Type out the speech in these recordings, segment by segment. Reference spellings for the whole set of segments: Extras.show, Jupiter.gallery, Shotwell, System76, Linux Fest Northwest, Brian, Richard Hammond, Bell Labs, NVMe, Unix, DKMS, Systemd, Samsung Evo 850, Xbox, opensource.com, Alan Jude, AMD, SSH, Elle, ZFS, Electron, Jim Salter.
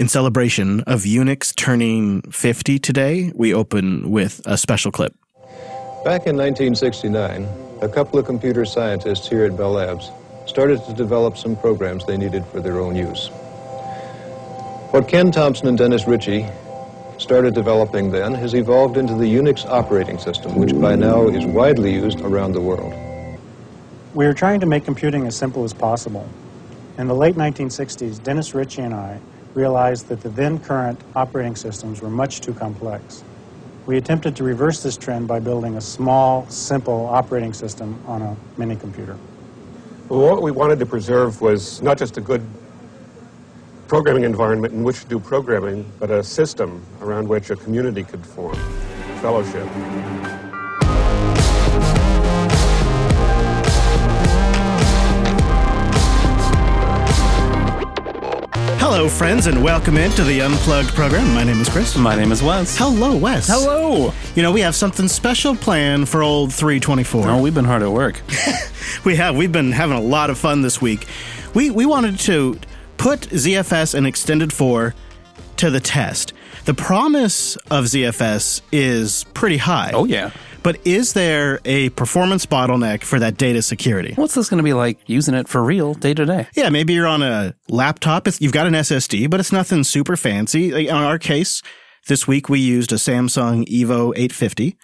In celebration of Unix turning 50 today, we open with a special clip. Back in 1969, a couple of computer scientists here at Bell Labs started to develop some programs they needed for their own use. What Ken Thompson and Dennis Ritchie started developing then has evolved into the Unix operating system, which by now is widely used around the world. We were trying to make computing as simple as possible. In the late 1960s, Dennis Ritchie and I realized that the then-current operating systems were much too complex. We attempted to reverse this trend by building a small, simple operating system on a minicomputer. Well, what we wanted to preserve was not just a good programming environment in which to do programming, but a system around which a community could form, fellowship. Hello, friends, and welcome into the Unplugged program. My name is Chris. My name is Wes. Hello, Wes. Hello. You know, we have something special planned for old 324. Oh, we've been hard at work. We have. We've been having a lot of fun this week. We wanted to put ZFS and Extended 4 to the test. The promise of ZFS is pretty high. Oh, yeah. But is there a performance bottleneck for that data security? What's this going to be like using it for real day to day? Yeah, maybe you're on a laptop. You've got an SSD, but it's nothing super fancy. Like in our case, this week we used a Samsung Evo 850.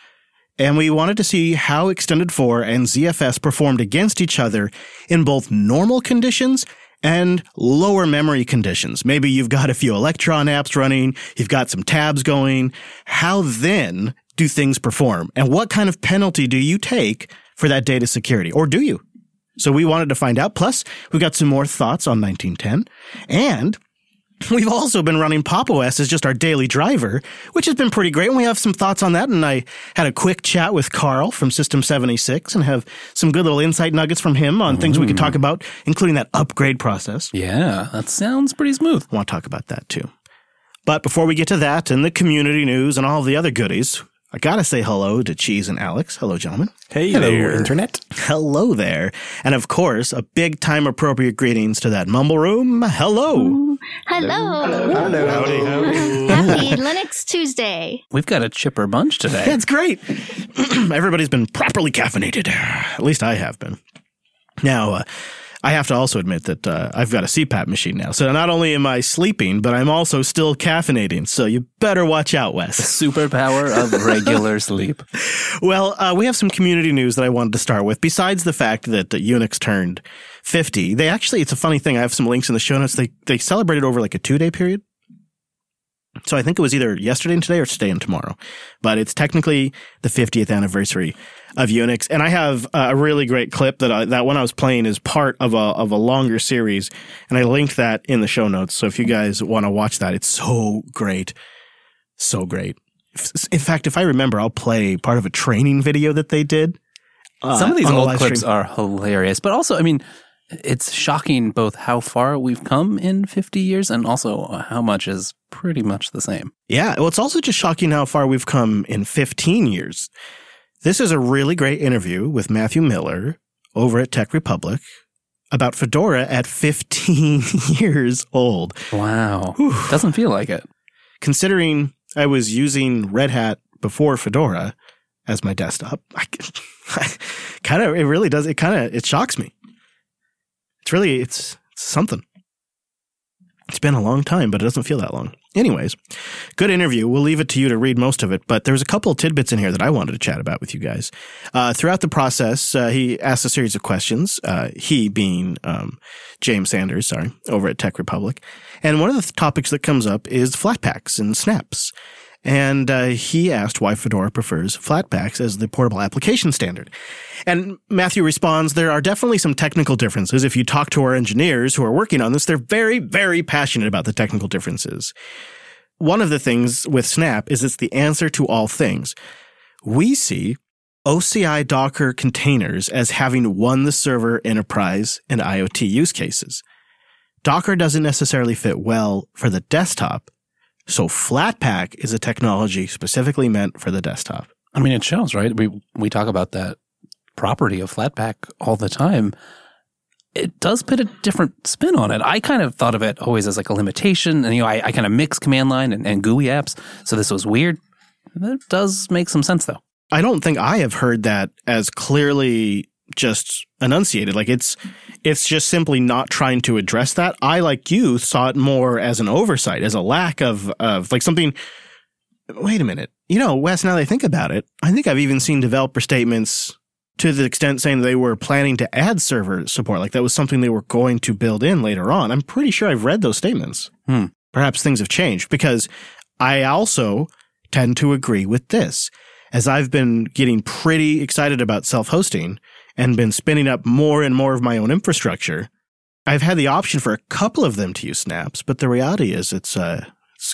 And we wanted to see how Extended 4 and ZFS performed against each other in both normal conditions and lower memory conditions. Maybe you've got a few Electron apps running, you've got some tabs going. How then do things perform? And what kind of penalty do you take for that data security? Or do you? So we wanted to find out. Plus, we got some more thoughts on 1910. And we've also been running Pop! OS as just our daily driver, which has been pretty great. And we have some thoughts on that. And I had a quick chat with Carl from System76 and have some good little insight nuggets from him on things we could talk about, including that upgrade process. Yeah, that sounds pretty smooth. I want to talk about that too. But before we get to that and the community news and all the other goodies, I gotta say hello to Cheese and Alex. Hello, gentlemen. Hey there. Hello, Internet. Hello there. And of course, a big time appropriate greetings to that mumble room. Hello. Ooh. Hello. Hello. Hello. Howdy, howdy. Happy Linux Tuesday. We've got a chipper bunch today. That's great. Everybody's been properly caffeinated. At least I have been. Now, I have to also admit that I've got a CPAP machine now. So not only am I sleeping, but I'm also still caffeinating. So you better watch out, Wes. The superpower of regular sleep. Well, we have some community news that I wanted to start with. Besides the fact that Unix turned 50, they actually, it's a funny thing. I have some links in the show notes. They celebrated over like a 2-day period. So I think it was either yesterday and today or today and tomorrow. But it's technically the 50th anniversary of Unix. And I have a really great clip that one I was playing is part of a longer series. And I linked that in the show notes. So if you guys want to watch that, it's so great. So great. In fact, if I remember, I'll play part of a training video that they did. Some of these old clips are hilarious. But also, I mean, it's shocking both how far we've come in 50 years and also how much is pretty much the same. Yeah. Well, it's also just shocking how far we've come in 15 years. This is a really great interview with Matthew Miller over at Tech Republic about Fedora at 15 years old. Wow. Whew. Doesn't feel like it. Considering I was using Red Hat before Fedora as my desktop, it shocks me. It's something. It's been a long time, but it doesn't feel that long. Anyways, good interview. We'll leave it to you to read most of it, but there's a couple of tidbits in here that I wanted to chat about with you guys. Throughout the process, he asked a series of questions, he being James Sanders, over at Tech Republic. And one of the topics that comes up is Flatpaks and Snaps. And he asked why Fedora prefers Flatpaks as the portable application standard. And Matthew responds, there are definitely some technical differences. If you talk to our engineers who are working on this, they're very, very passionate about the technical differences. One of the things with Snap is it's the answer to all things. We see OCI Docker containers as having won the server, enterprise, and IoT use cases. Docker doesn't necessarily fit well for the desktop. So Flatpak is a technology specifically meant for the desktop. I mean, it shows, right? We talk about that property of Flatpak all the time. it does put a different spin on it. I kind of thought of it always as like a limitation. And, you know, I kind of mix command line and GUI apps. So this was weird. It does make some sense, though. I don't think I have heard that as clearly just enunciated. Like, it's just simply not trying to address that. I, like you, saw it more as an oversight, as a lack of like something. Wait a minute. You know, Wes, now that I think about it, I think I've even seen developer statements to the extent saying they were planning to add server support. Like, that was something they were going to build in later on. I'm pretty sure I've read those statements. Perhaps things have changed, because I also tend to agree with this. As I've been getting pretty excited about self-hosting and been spinning up more and more of my own infrastructure, I've had the option for a couple of them to use Snaps, but the reality is it's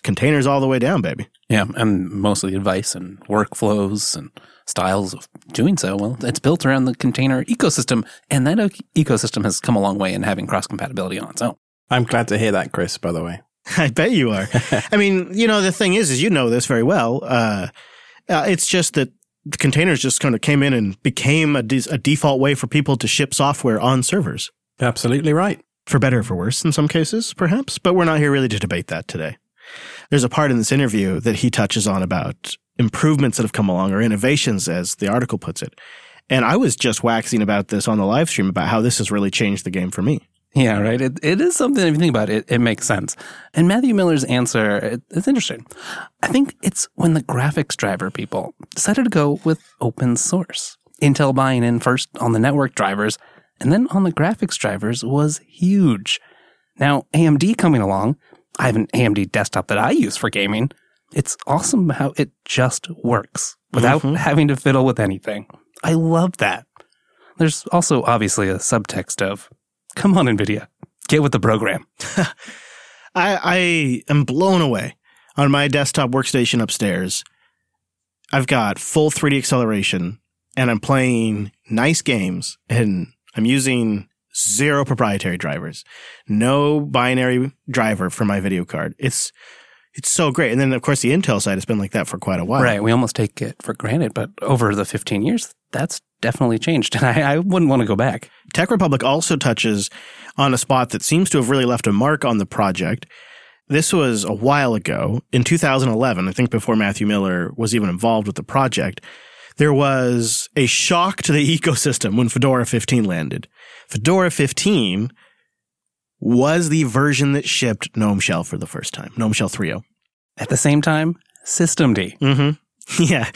containers all the way down, baby. Yeah, and mostly advice and workflows and styles of doing so. Well, it's built around the container ecosystem, and that ecosystem has come a long way in having cross-compatibility on its own. I'm glad to hear that, Chris, by the way. I bet you are. I mean, you know, the thing is you know this very well. It's just that the containers just kind of came in and became a default way for people to ship software on servers. Absolutely right. For better or for worse in some cases, perhaps. But we're not here really to debate that today. There's a part in this interview that he touches on about improvements that have come along, or innovations, as the article puts it. And I was just waxing about this on the live stream about how this has really changed the game for me. Yeah, right. It is something, if you think about it, it makes sense. And Matthew Miller's answer, it's interesting. I think it's when the graphics driver people decided to go with open source. Intel buying in first on the network drivers and then on the graphics drivers was huge. Now, AMD coming along, I have an AMD desktop that I use for gaming. It's awesome how it just works without having to fiddle with anything. I love that. There's also obviously a subtext of, come on, NVIDIA, get with the program. I am blown away. On my desktop workstation upstairs, I've got full 3D acceleration, and I'm playing nice games, and I'm using zero proprietary drivers, no binary driver for my video card. It's so great. And then, of course, the Intel side has been like that for quite a while. Right. We almost take it for granted, but over the 15 years, that's definitely changed. And I wouldn't want to go back. Tech Republic also touches on a spot that seems to have really left a mark on the project. This was a while ago, in 2011, I think before Matthew Miller was even involved with the project. There was a shock to the ecosystem when Fedora 15 landed. Fedora 15 was the version that shipped GNOME Shell for the first time, GNOME Shell 3.0. At the same time, Systemd. Yeah.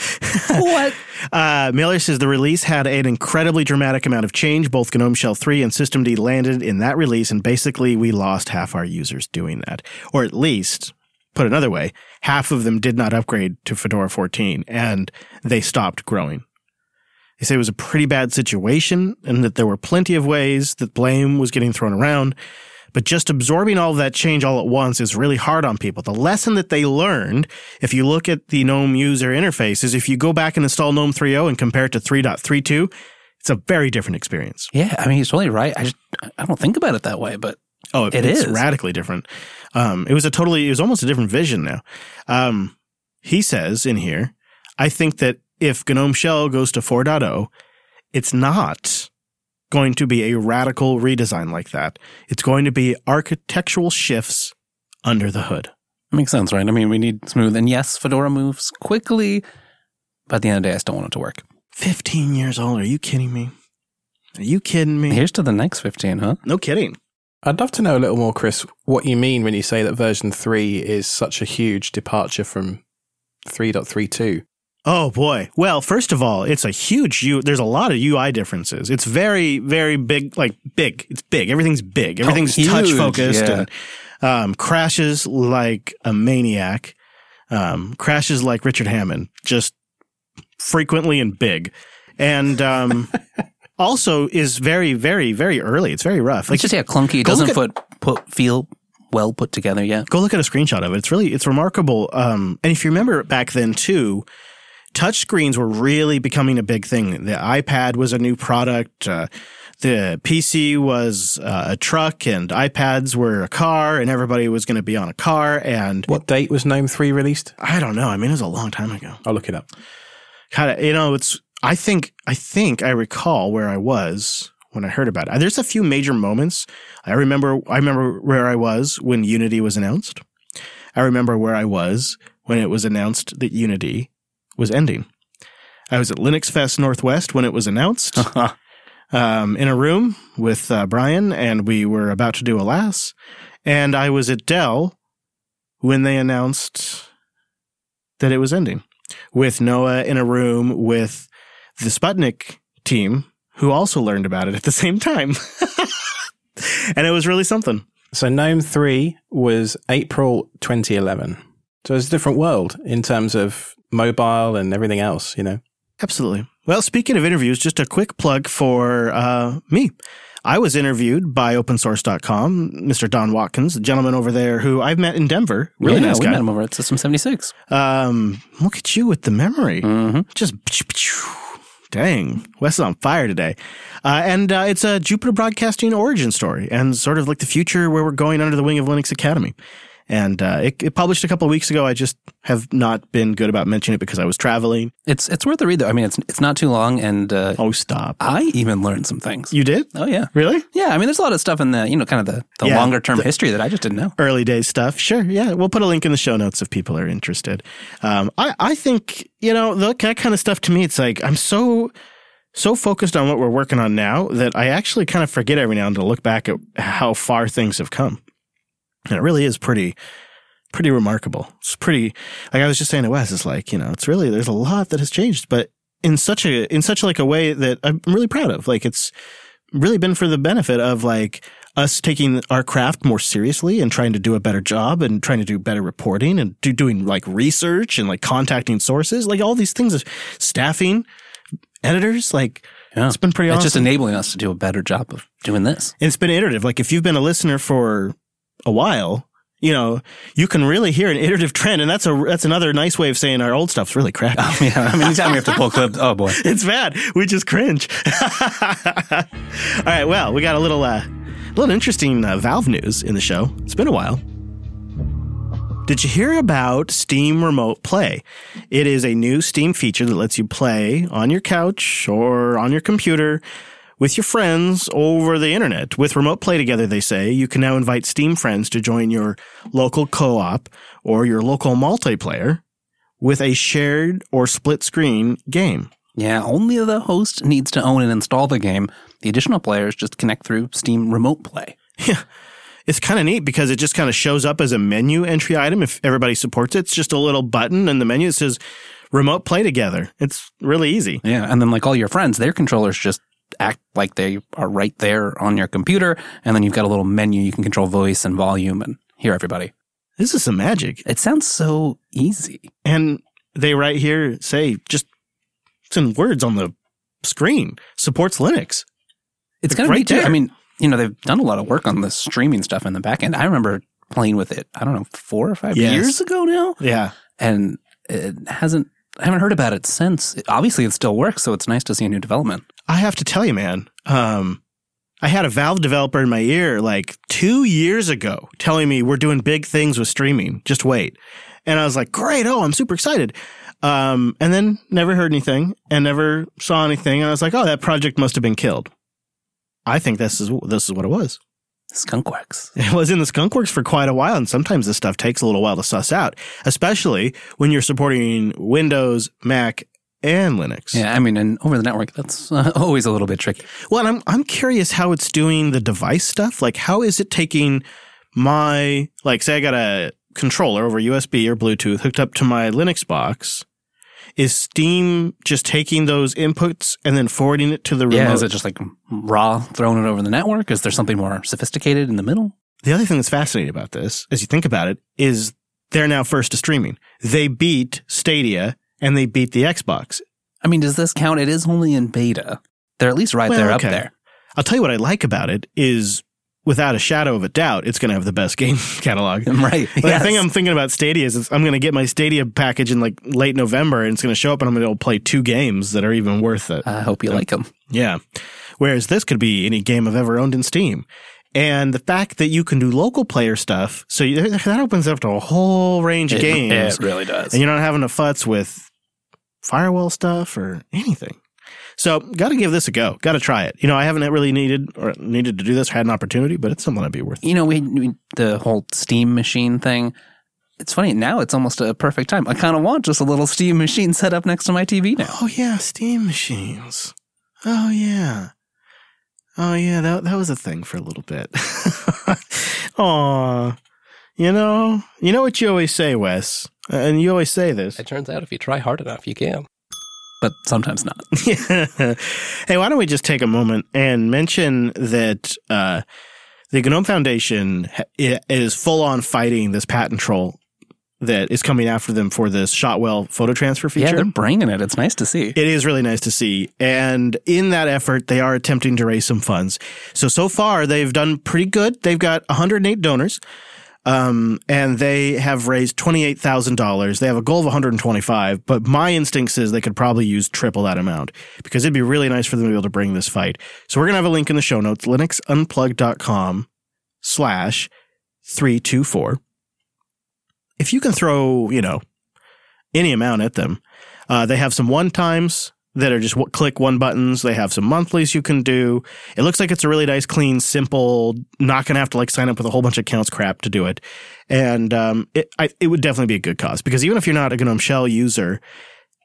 What? Miller says the release had an incredibly dramatic amount of change. Both GNOME Shell 3 and Systemd landed in that release, and basically we lost half our users doing that. Or at least, put another way, half of them did not upgrade to Fedora 14, and they stopped growing. They say it was a pretty bad situation and that there were plenty of ways that blame was getting thrown around, but just absorbing all of that change all at once is really hard on people. The lesson that they learned, if you look at the GNOME user interface, is if you go back and install GNOME 3.0 and compare it to 3.32, it's a very different experience. Yeah, I mean, he's totally right. I don't think about it that way, but it's radically different. It was almost a different vision now. He says in here, I think that if GNOME Shell goes to 4.0, it's not going to be a radical redesign like that. It's going to be architectural shifts under the hood. Makes sense, right? I mean, we need smooth. And yes, Fedora moves quickly, but at the end of the day, I still want it to work. 15 years old. Are you kidding me? Are you kidding me? Here's to the next 15, huh? No kidding. I'd love to know a little more, Chris, what you mean when you say that version 3 is such a huge departure from 3.32. Oh, boy. Well, first of all, it's a huge there's a lot of UI differences. It's very, very big, like big. It's big. Everything's big. Everything's touch-focused and crashes like a maniac, crashes like Richard Hammond, just frequently and big. And also is very, very, very early. It's very rough. Like, it's just clunky. It doesn't feel well put together yet. Go look at a screenshot of it. It's remarkable. And if you remember back then, too, touchscreens were really becoming a big thing. The iPad was a new product. The PC was a truck, and iPads were a car, and everybody was going to be on a car. And what date was GNOME 3 released? I don't know. I mean, it was a long time ago. I'll look it up. God, you know, I think I recall where I was when I heard about it. There's a few major moments. I remember where I was when Unity was announced. I remember where I was when it was announced that Unity was ending. I was at Linux Fest Northwest when it was announced in a room with Brian, and we were about to do Alas. And I was at Dell when they announced that it was ending, with Noah in a room with the Sputnik team, who also learned about it at the same time. And it was really something. So GNOME 3 was April 2011. So it's a different world in terms of mobile and everything else, you know. Absolutely. Well, speaking of interviews, just a quick plug for me. I was interviewed by opensource.com, Mr. Don Watkins, the gentleman over there who I've met in Denver. Really nice guy. We met him over at System76. Look at you with the memory. Mm-hmm. Just... Dang, Wes is on fire today. And it's a Jupyter Broadcasting origin story and sort of like the future where we're going under the wing of Linux Academy. And it published a couple of weeks ago. I just have not been good about mentioning it because I was traveling. It's worth a read, though. I mean, it's not too long. And oh, stop. I even learned some things. You did? Oh, yeah. Really? Yeah. I mean, there's a lot of stuff in the, you know, kind of the longer-term history that I just didn't know. Early days stuff. Sure, yeah. We'll put a link in the show notes if people are interested. I think, you know, that kind of stuff to me, it's like I'm so focused on what we're working on now that I actually kind of forget every now and then to look back at how far things have come. And it really is pretty remarkable. It's pretty, like I was just saying to Wes, it's like, you know, it's really, there's a lot that has changed, but in such a way that I'm really proud of. Like, it's really been for the benefit of like us taking our craft more seriously and trying to do a better job and trying to do better reporting and doing like research and like contacting sources, like all these things of staffing, editors, like... Yeah. It's been pretty awesome. It's just enabling us to do a better job of doing this. And it's been iterative. Like, if you've been a listener for a while, you know, you can really hear an iterative trend, and that's another nice way of saying our old stuff's really crappy. Oh, yeah. I mean, anytime we have to pull clips, oh boy, it's bad. We just cringe. All right, well, we got a little interesting Valve news in the show. It's been a while. Did you hear about Steam Remote Play? It is a new Steam feature that lets you play on your couch or on your computer with your friends over the internet. With Remote Play Together, they say, you can now invite Steam friends to join your local co-op or your local multiplayer with a shared or split-screen game. Yeah, only the host needs to own and install the game. The additional players just connect through Steam Remote Play. Yeah. It's kind of neat because it just kind of shows up as a menu entry item if everybody supports it. It's just a little button in the menu that says Remote Play Together. It's really easy. Yeah, and then like all your friends, their controllers just act like they are right there on your computer, and then you've got a little menu. You can control voice and volume and hear everybody. This is some magic. It sounds so easy. And they right here say, just it's in words on the screen, supports Linux. It's going to be too. I mean, you know, they've done a lot of work on the streaming stuff in the back end. I remember playing with it, I don't know, 4 or 5 years ago now. Yeah. And it hasn't, I haven't heard about it since. Obviously, it still works, so it's nice to see a new development. I have to tell you, man, I had a Valve developer in my ear like 2 years ago telling me we're doing big things with streaming. Just wait. And I was like, great. Oh, I'm super excited. And then never heard anything and never saw anything. And I was like, oh, that project must have been killed. I think this is what it was. Skunkworks. It was in the Skunkworks for quite a while, and sometimes this stuff takes a little while to suss out, especially when you're supporting Windows, Mac, and Linux. Yeah, I mean, and over the network, that's always a little bit tricky. Well, and I'm curious how it's doing the device stuff. Like, how is it taking my, like, say I got a controller over USB or Bluetooth hooked up to my Linux box. Is Steam just taking those inputs and then forwarding it to the remote? Yeah, is it just like raw, throwing it over the network? Is there something more sophisticated in the middle? The other thing that's fascinating about this, as you think about it, is they're now first to streaming. They beat Stadia and they beat the Xbox. I mean, does this count? It is only in beta. They're at least up there. I'll tell you what I like about it is, without a shadow of a doubt, it's going to have the best game catalog. Right. Yes. The thing I'm thinking about Stadia is I'm going to get my Stadia package in like late November, and it's going to show up, and I'm going to be able to play 2 games that are even worth it. I hope you like them. Yeah. Whereas this could be any game I've ever owned in Steam. And the fact that you can do local player stuff, so that opens up to a whole range of games. It really does. And you're not having to futz with firewall stuff or anything. So got to give this a go. Got to try it. You know, I haven't really needed to do this or had an opportunity, but it's something I'd be worth. You know, we the whole Steam machine thing. It's funny, now it's almost a perfect time. I kind of want just a little Steam machine set up next to my TV now. Oh, yeah, Steam machines. Oh, yeah. Oh, yeah, that was a thing for a little bit. Aw. You know what you always say, Wes? And you always say this. It turns out if you try hard enough, you can. But sometimes not. Hey, why don't we just take a moment and mention that... the GNOME Foundation is full-on fighting this patent troll that is coming after them for this Shotwell photo transfer feature. Yeah, they're braining it. It's nice to see. It is really nice to see. And in that effort, they are attempting to raise some funds. So far, they've done pretty good. They've got 108 donors, and they have raised $28,000. They have a goal of $125,000, but my instinct is they could probably use triple that amount because it'd be really nice for them to be able to bring this fight. So we're going to have a link in the show notes, linuxunplugged.com/324. If you can throw, any amount at them, they have some one-times that are just click one buttons. They have some monthlies you can do. It looks like it's a really nice, clean, simple, not going to have to sign up with a whole bunch of accounts crap to do it. And it would definitely be a good cause because even if you're not a GNOME Shell user,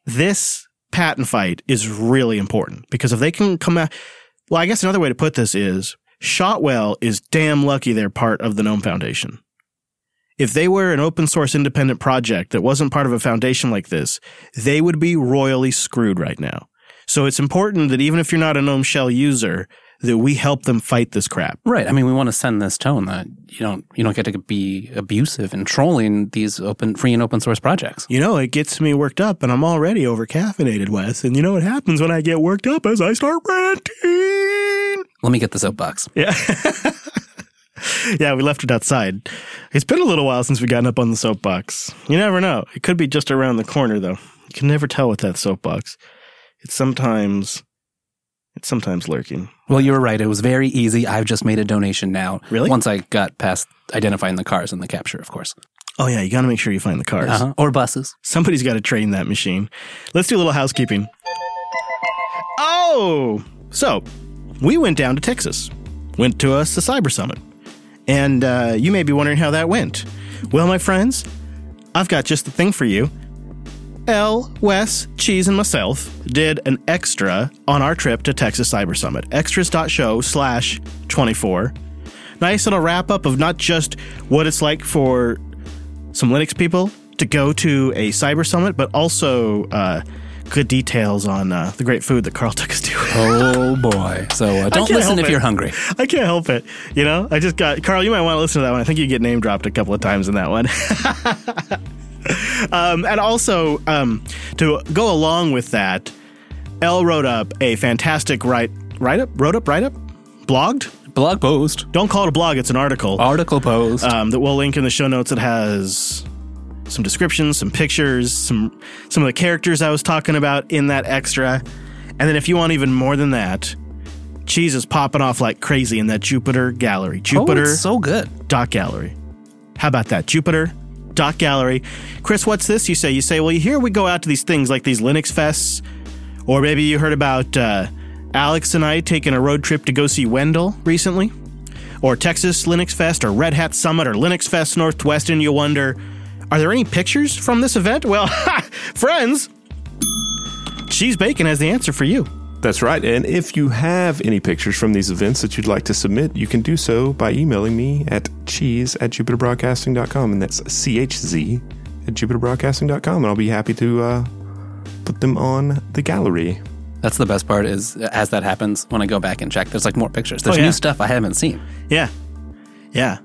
this patent fight is really important because if they can come out – well, I guess another way to put this is Shotwell is damn lucky they're part of the GNOME Foundation. If they were an open source independent project that wasn't part of a foundation like this, they would be royally screwed right now. So it's important that even if you're not a GNOME Shell user, that we help them fight this crap. Right. I mean, we want to send this tone that you don't get to be abusive and trolling these free and open source projects. It gets me worked up, and I'm already over-caffeinated, Wes. And you know what happens when I get worked up is I start ranting. Let me get the soapbox. Yeah. Yeah, we left it outside. It's been a little while since we've gotten up on the soapbox. You never know. It could be just around the corner, though. You can never tell with that soapbox. It's sometimes lurking. Well, you were right. It was very easy. I've just made a donation now. Really? Once I got past identifying the cars and the capture, of course. Oh, yeah. You got to make sure you find the cars. Uh-huh. Or buses. Somebody's got to train that machine. Let's do a little housekeeping. Oh! So, we went down to Texas. Went to the Cyber Summit. And you may be wondering how that went. Well, my friends, I've got just the thing for you. Elle, Wes, Cheese, and myself did an extra on our trip to Texas Cyber Summit. Extras.show/24. Nice little wrap-up of not just what it's like for some Linux people to go to a Cyber Summit, but also... good details on the great food that Carl took us to. Oh, boy. So don't listen if you're hungry. I can't help it. I just got... Carl, you might want to listen to that one. I think you get name-dropped a couple of times in that one. And also, to go along with that, Elle wrote up a fantastic write-up? Blog post. Don't call it a blog. It's an article. Article post. That we'll link in the show notes. It has... some descriptions, some pictures, some of the characters I was talking about in that extra. And then if you want even more than that, Cheese is popping off like crazy in that Jupyter gallery. Jupyter. Oh, it's so good. .gallery. How about that? Jupyter.gallery. Chris, what's this? You say, well, here we go out to these things like these Linux fests. Or maybe you heard about Alex and I taking a road trip to go see Wendell recently. Or Texas Linux Fest or Red Hat Summit or Linux Fest Northwest. And you wonder... are there any pictures from this event? Well, friends, Cheese Bacon has the answer for you. That's right. And if you have any pictures from these events that you'd like to submit, you can do so by emailing me at cheese@jupiterbroadcasting.com. And that's chz@jupiterbroadcasting.com. And I'll be happy to put them on the gallery. That's the best part is as that happens, when I go back and check, there's like more pictures. There's new stuff I haven't seen. Yeah. Yeah.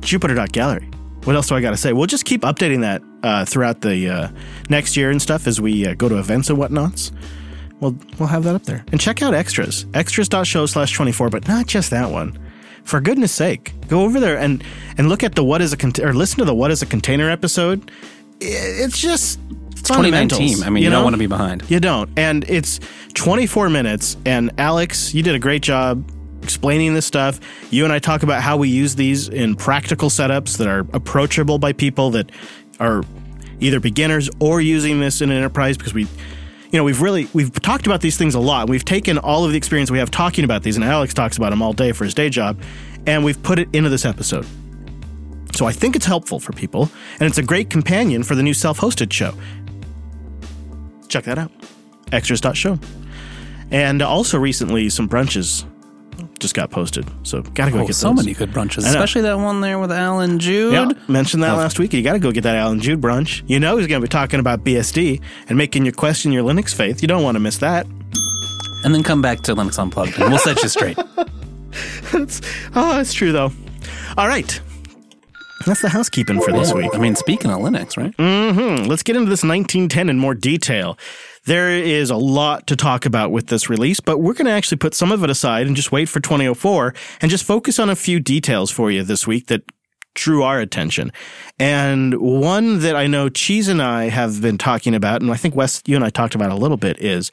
Jupiter.gallery. What else do I got to say? We'll just keep updating that throughout the next year and stuff as we go to events and whatnots. We'll have that up there. And check out Extras. Extras.show/24, but not just that one. For goodness sake, go over there and look at the What is a Container, or listen to the What is a Container episode. It's just fundamentals. 2019. I mean, you don't want to be behind. You don't. And it's 24 minutes. And Alex, you did a great job explaining this stuff. You and I talk about how we use these in practical setups that are approachable by people that are either beginners or using this in an enterprise because we you know, we've talked about these things a lot. We've taken all of the experience we have talking about these, and Alex talks about them all day for his day job, and we've put it into this episode. So I think it's helpful for people, and it's a great companion for the new self-hosted show. Check that out. Extras.show. And also recently, some brunches just got posted. So gotta go get those. So many good brunches, especially that one there with Alan Jude. Yeah, mentioned that last week. You gotta go get that Alan Jude brunch. You know he's gonna be talking about BSD and making you question your Linux faith. You don't want to miss that. And then come back to Linux Unplugged and we'll set you straight. That's true though. All right. That's the housekeeping for this week. I mean, speaking of Linux, right? Mm-hmm. Let's get into this 1910 in more detail. There is a lot to talk about with this release, but we're going to actually put some of it aside and just wait for 2004 and just focus on a few details for you this week that drew our attention. And one that I know Cheese and I have been talking about, and I think, Wes, you and I talked about a little bit, is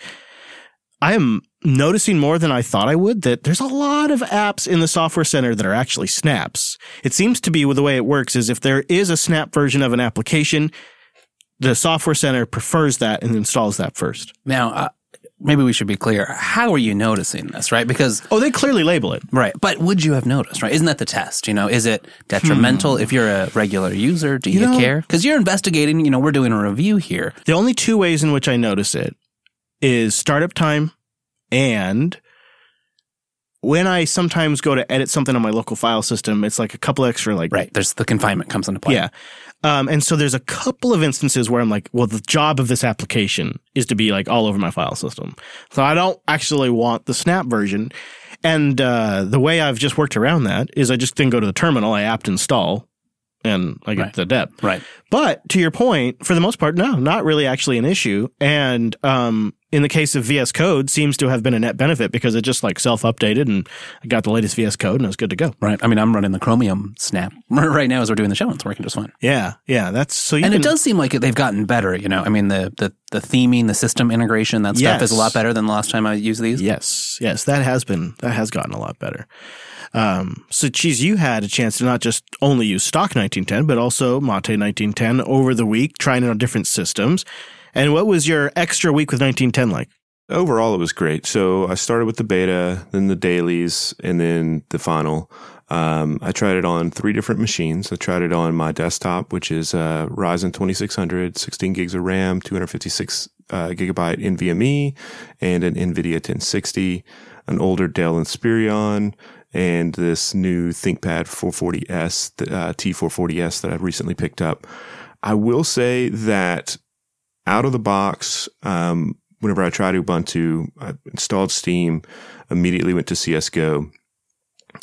I am noticing more than I thought I would that there's a lot of apps in the software center that are actually snaps. It seems to be the way it works is if there is a snap version of an application, the software center prefers that and installs that first. Now, maybe we should be clear. How are you noticing this, right? Because they clearly label it. Right. But would you have noticed, right? Isn't that the test? You know, is it detrimental if you're a regular user? Do you care? Because you're investigating, we're doing a review here. The only two ways in which I notice it is startup time. And when I sometimes go to edit something on my local file system, it's like a couple extra Right, there's the confinement comes into play. Yeah. And so there's a couple of instances where I'm like, well, the job of this application is to be all over my file system. So I don't actually want the snap version. And the way I've just worked around that is I just then go to the terminal, I apt install, and I get the dep. Right. But to your point, for the most part, no, not really actually an issue. And in the case of VS Code, seems to have been a net benefit because it just self-updated and I got the latest VS Code and it was good to go. Right. I mean, I'm running the Chromium snap right now as we're doing the show and it's working just fine. Yeah. Yeah. That's so. And it does seem like they've gotten better. I mean, the theming, the system integration, that stuff is a lot better than the last time I used these. Yes. Yes. That has gotten a lot better. So, Cheese, you had a chance to not just only use stock 1910, but also Mate 1910 over the week, trying it on different systems. And what was your extra week with 1910 like? Overall, it was great. So I started with the beta, then the dailies, and then the final. I tried it on three different machines. I tried it on my desktop, which is Ryzen 2600, 16 gigs of RAM, 256 gigabyte NVMe, and an NVIDIA 1060, an older Dell Inspiron, and this new ThinkPad 440s, T440s that I recently picked up. I will say that out of the box, whenever I tried Ubuntu, I installed Steam, immediately went to CSGO,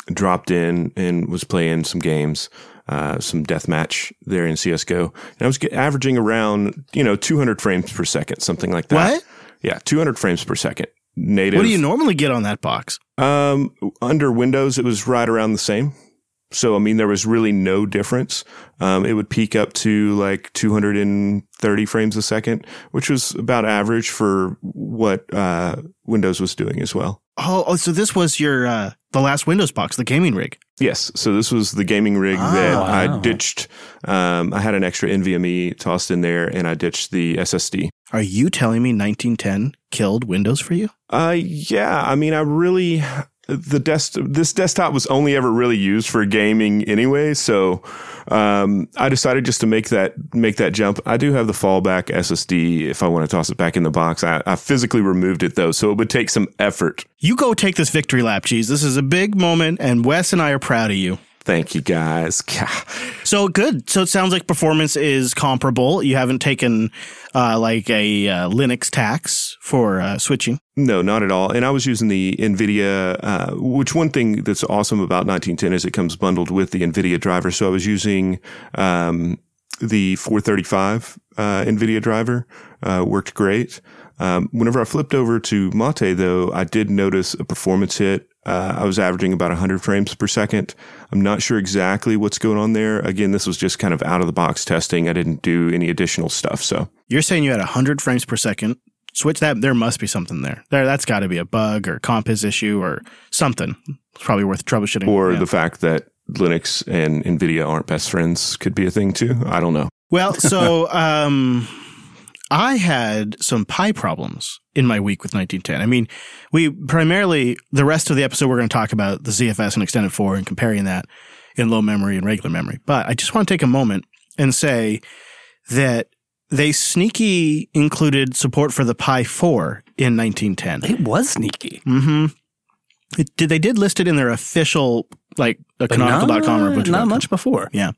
dropped in and was playing some games, some deathmatch there in CSGO. And I was averaging around, 200 frames per second, something like that. What? Yeah, 200 frames per second. Native. What do you normally get on that box? Under Windows, it was right around the same. So, I mean, there was really no difference. It would peak up to 230 frames a second, which was about average for what Windows was doing as well. Oh, so this was your the last Windows box, the gaming rig. Yes. So this was the gaming rig that I ditched. I had an extra NVMe tossed in there, and I ditched the SSD. Are you telling me 1910 killed Windows for you? Yeah. I mean, this desktop was only ever really used for gaming anyway, so I decided just to make that jump. I do have the fallback SSD if I want to toss it back in the box. I physically removed it though, so it would take some effort. You go take this victory lap, Cheese. This is a big moment, and Wes and I are proud of you. Thank you, guys. So good. So it sounds like performance is comparable. You haven't taken a Linux tax for switching. No, not at all. And I was using the NVIDIA, which one thing that's awesome about 1910 is it comes bundled with the NVIDIA driver. So I was using the 435 NVIDIA driver. Worked great. Whenever I flipped over to Mate, though, I did notice a performance hit. I was averaging about 100 frames per second. I'm not sure exactly what's going on there. Again, this was just kind of out-of-the-box testing. I didn't do any additional stuff. So you're saying you had 100 frames per second. Switch that. There must be something there. That's got to be a bug or compiz issue or something. It's probably worth troubleshooting. Or the fact that Linux and NVIDIA aren't best friends could be a thing, too. I don't know. Well, so I had some Pi problems in my week with 1910. I mean, we primarily, the rest of the episode, we're going to talk about the ZFS and Extended 4 and comparing that in low memory and regular memory. But I just want to take a moment and say that they sneaky included support for the Pi 4 in 1910. It was sneaky. Mm-hmm. They did list it in their official, like, canonical.com or a bunch of not much before. Yeah.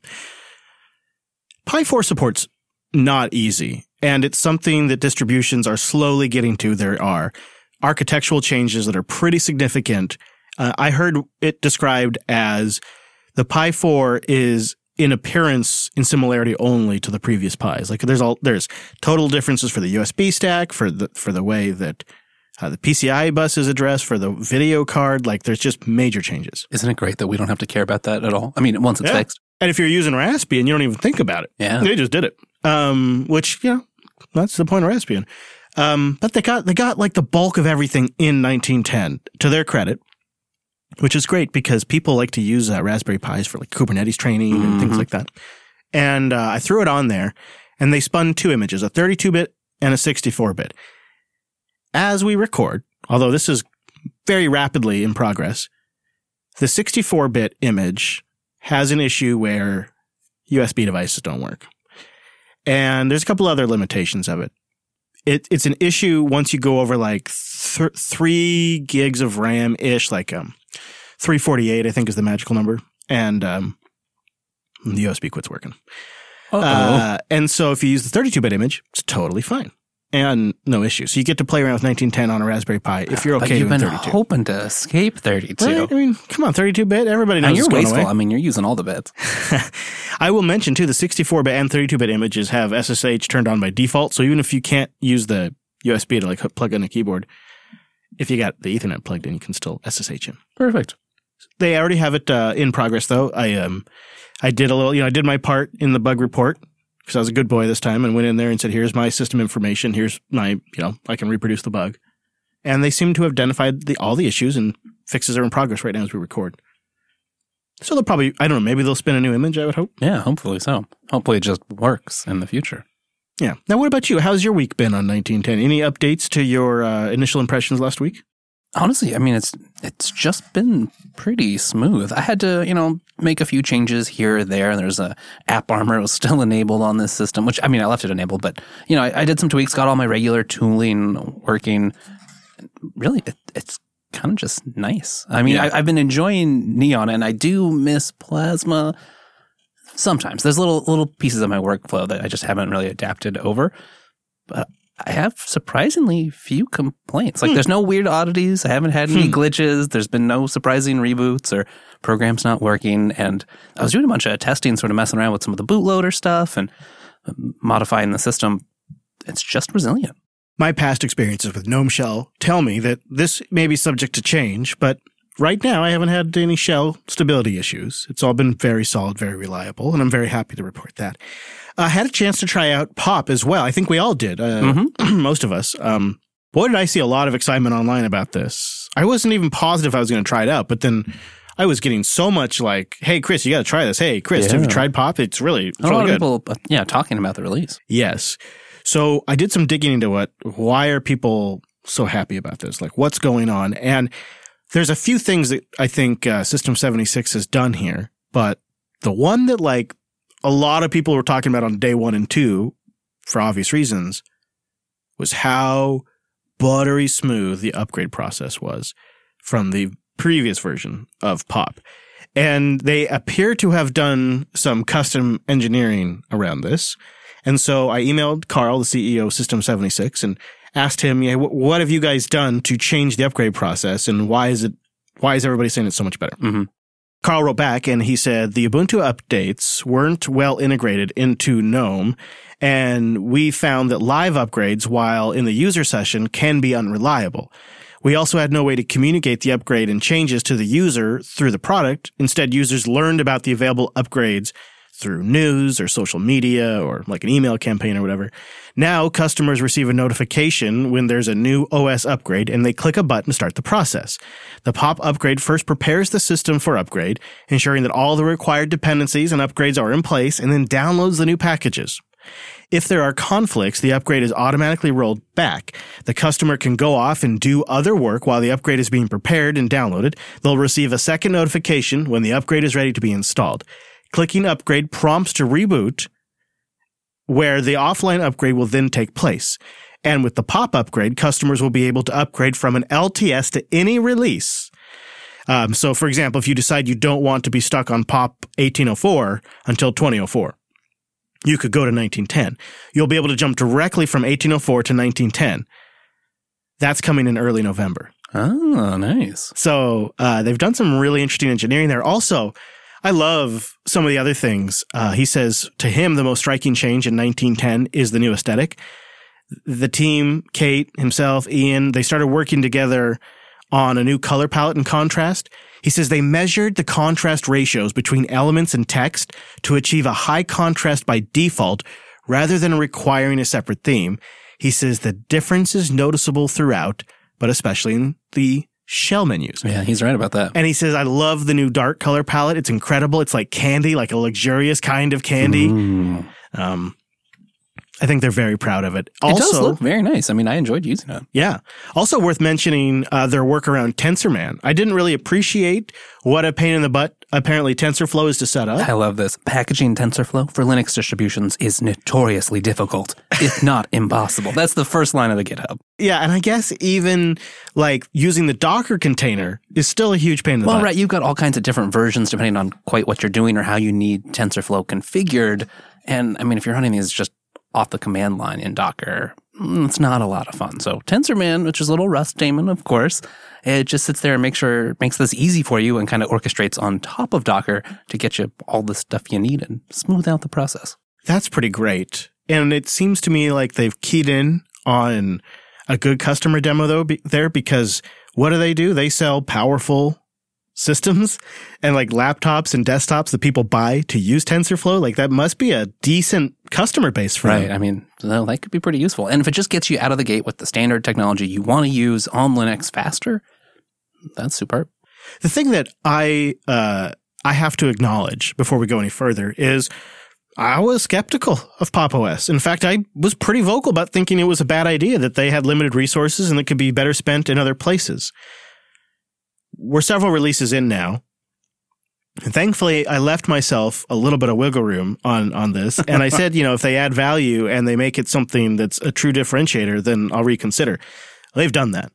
Pi 4 support's not easy, and it's something that distributions are slowly getting to. There are architectural changes that are pretty significant. I heard it described as the Pi 4 is in appearance, in similarity only to the previous Pis. Like there's total differences for the USB stack, for the way that the PCI bus is addressed, for the video card. Like there's just major changes. Isn't it great that we don't have to care about that at all? I mean, once it's fixed. And if you're using Raspbian, you don't even think about it. Yeah. They just did it. Which, you know, that's the point of Raspbian. But they got like the bulk of everything in 1910 to their credit, which is great because people like to use Raspberry Pis for like Kubernetes training and things like that. And I threw it on there and they spun two images, a 32-bit and a 64-bit. As we record, although this is very rapidly in progress, the 64-bit image has an issue where USB devices don't work. And there's a couple other limitations of it. It's an issue once you go over like 3 gigs of RAM-ish, like 348 I think is the magical number. And the USB quits working. And so if you use the 32-bit image, it's totally fine. And no issue. So you get to play around with 1910 on a Raspberry Pi if you're okay with 32. But you've been hoping to escape 32. Right? I mean, come on, 32-bit. Everybody knows it's going away. You're wasteful. I mean, you're using all the bits. I will mention, too, the 64-bit and 32-bit images have SSH turned on by default. So even if you can't use the USB to, like, plug in a keyboard, if you got the Ethernet plugged in, you can still SSH in. Perfect. They already have it in progress, though. I did a little, you know, I did my part in the bug report. Because I was a good boy this time and went in there and said, here's my system information. Here's my, you know, I can reproduce the bug. And they seem to have identified all the issues, and fixes are in progress right now as we record. So they'll probably, I don't know, maybe they'll spin a new image, I would hope. Yeah, hopefully so. Hopefully it just works in the future. Yeah. Now, what about you? How's your week been on 1910? Any updates to your initial impressions last week? Honestly, I mean, it's just been pretty smooth. I had to, you know, make a few changes here or there. There's a app armor was still enabled on this system, which, I mean, I left it enabled, but, you know, I did some tweaks, got all my regular tooling working. Really, it's kind of just nice. I mean, yeah. I've been enjoying Neon, and I do miss Plasma sometimes. There's little pieces of my workflow that I just haven't really adapted over, but I have surprisingly few complaints. Like, there's no weird oddities. I haven't had any glitches. There's been no surprising reboots or programs not working. And I was doing a bunch of testing, sort of messing around with some of the bootloader stuff and modifying the system. It's just resilient. My past experiences with GNOME Shell tell me that this may be subject to change, but right now I haven't had any shell stability issues. It's all been very solid, very reliable, and I'm very happy to report that. I had a chance to try out Pop as well. I think we all did, most of us. Boy, did I see a lot of excitement online about this. I wasn't even positive I was going to try it out, but then I was getting so much like, hey, Chris, you got to try this. Hey, Chris, have you tried Pop? It's really good. A lot of people, talking about the release. Yes. So I did some digging into why are people so happy about this? Like, what's going on? And there's a few things that I think System76 has done here, but the one that, like, a lot of people were talking about on day 1 and 2, for obvious reasons, was how buttery smooth the upgrade process was from the previous version of Pop. And they appear to have done some custom engineering around this. And so I emailed Carl, the CEO of System76, and asked him, yeah, what have you guys done to change the upgrade process, and why is everybody saying it's so much better? Mm-hmm. Carl wrote back and he said the Ubuntu updates weren't well integrated into GNOME, and we found that live upgrades while in the user session can be unreliable. We also had no way to communicate the upgrade and changes to the user through the product. Instead, users learned about the available upgrades through news or social media or like an email campaign or whatever. Now, customers receive a notification when there's a new OS upgrade and they click a button to start the process. The Pop upgrade first prepares the system for upgrade, ensuring that all the required dependencies and upgrades are in place, and then downloads the new packages. If there are conflicts, the upgrade is automatically rolled back. The customer can go off and do other work while the upgrade is being prepared and downloaded. They'll receive a second notification when the upgrade is ready to be installed. Clicking upgrade prompts to reboot, where the offline upgrade will then take place. And with the POP upgrade, customers will be able to upgrade from an LTS to any release. So, for example, if you decide you don't want to be stuck on POP 1804 until 2004, you could go to 1910. You'll be able to jump directly from 1804 to 1910. That's coming in early November. Oh, nice. So they've done some really interesting engineering there. Also, I love some of the other things. He says, to him, the most striking change in 1910 is the new aesthetic. The team, Kate, himself, Ian, they started working together on a new color palette and contrast. He says they measured the contrast ratios between elements and text to achieve a high contrast by default rather than requiring a separate theme. He says the difference is noticeable throughout, but especially in the shell menus. Yeah, he's right about that. And he says, I love the new dark color palette. It's incredible. It's like candy, like a luxurious kind of candy. Mm. I think they're very proud of it. Also, it does look very nice. I mean, I enjoyed using it. Yeah. Also worth mentioning their work around TensorMan. I didn't really appreciate what a pain in the butt apparently TensorFlow is to set up. I love this. Packaging TensorFlow for Linux distributions is notoriously difficult, if not impossible. That's the first line of the GitHub. Yeah, and I guess even like using the Docker container is still a huge pain in the butt. Well, right. You've got all kinds of different versions depending on quite what you're doing or how you need TensorFlow configured. And I mean, if you're running these just off the command line in Docker, it's not a lot of fun. So TensorMan, which is a little Rust daemon, of course, it just sits there and makes this easy for you and kind of orchestrates on top of Docker to get you all the stuff you need and smooth out the process. That's pretty great. And it seems to me like they've keyed in on a good customer demo there, because what do? They sell powerful systems and like laptops and desktops that people buy to use TensorFlow. Like that must be a decent customer base for them. Right. I mean, that could be pretty useful. And if it just gets you out of the gate with the standard technology you want to use on Linux faster, that's superb. The thing that I have to acknowledge before we go any further is I was skeptical of Pop! OS. In fact, I was pretty vocal about thinking it was a bad idea, that they had limited resources and that could be better spent in other places. We're several releases in now. And thankfully, I left myself a little bit of wiggle room on this. And I said, if they add value and they make it something that's a true differentiator, then I'll reconsider. They've done that.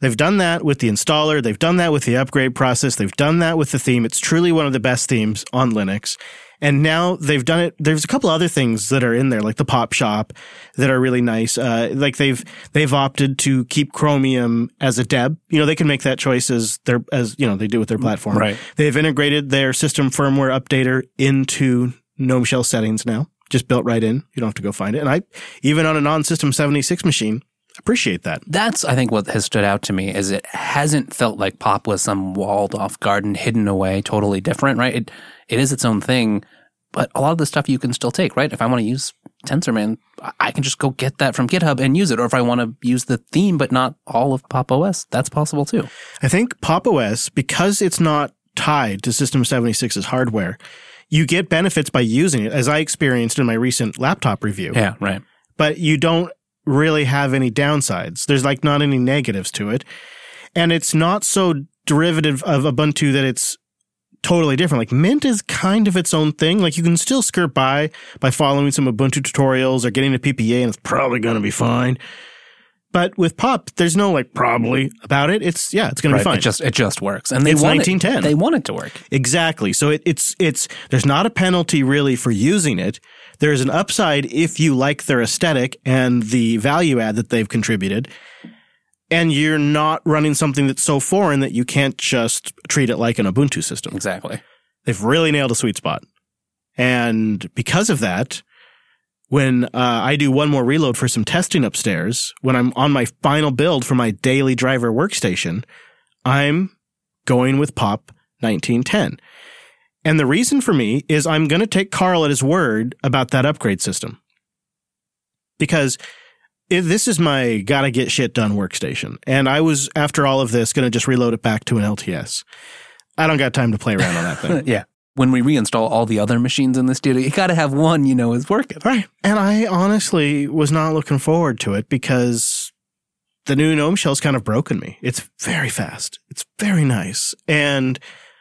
They've done that with the installer. They've done that with the upgrade process. They've done that with the theme. It's truly one of the best themes on Linux. And now they've done it. There's a couple other things that are in there, like the Pop Shop, that are really nice. Like they've opted to keep Chromium as a deb. They can make that choice as they do with their platform. Right. They've integrated their system firmware updater into GNOME shell settings now, just built right in. You don't have to go find it. And I, even on a non-System76 machine, appreciate that. That's, I think, what has stood out to me is it hasn't felt like Pop was some walled-off garden hidden away, totally different, right? It is its own thing, but a lot of the stuff you can still take, right? If I want to use TensorMan, I can just go get that from GitHub and use it. Or if I want to use the theme but not all of Pop! OS, that's possible too. I think Pop! OS, because it's not tied to System76's hardware, you get benefits by using it, as I experienced in my recent laptop review. Yeah, right. But you don't really have any downsides. There's like not any negatives to it. And it's not so derivative of Ubuntu that it's totally different. Like Mint is kind of its own thing. Like you can still skirt by following some Ubuntu tutorials or getting a PPA and it's probably going to be fine. But with Pop, there's no like probably about it. It's going to be fine. It just works. And it's 1910. They want it to work. Exactly. So it's there's not a penalty really for using it. There's an upside if you like their aesthetic and the value add that they've contributed, and you're not running something that's so foreign that you can't just treat it like an Ubuntu system. Exactly. They've really nailed a sweet spot. And because of that, when I do one more reload for some testing upstairs, when I'm on my final build for my daily driver workstation, I'm going with Pop 1910. And the reason for me is I'm going to take Carl at his word about that upgrade system. Because this is my gotta get shit done workstation. And I was, after all of this, going to just reload it back to an LTS. I don't got time to play around on that thing. Yeah. when we reinstall all the other machines in the studio, you got to have one you know is working. Right. And I honestly was not looking forward to it because the new GNOME shell's kind of broken me. It's very fast. It's very nice. And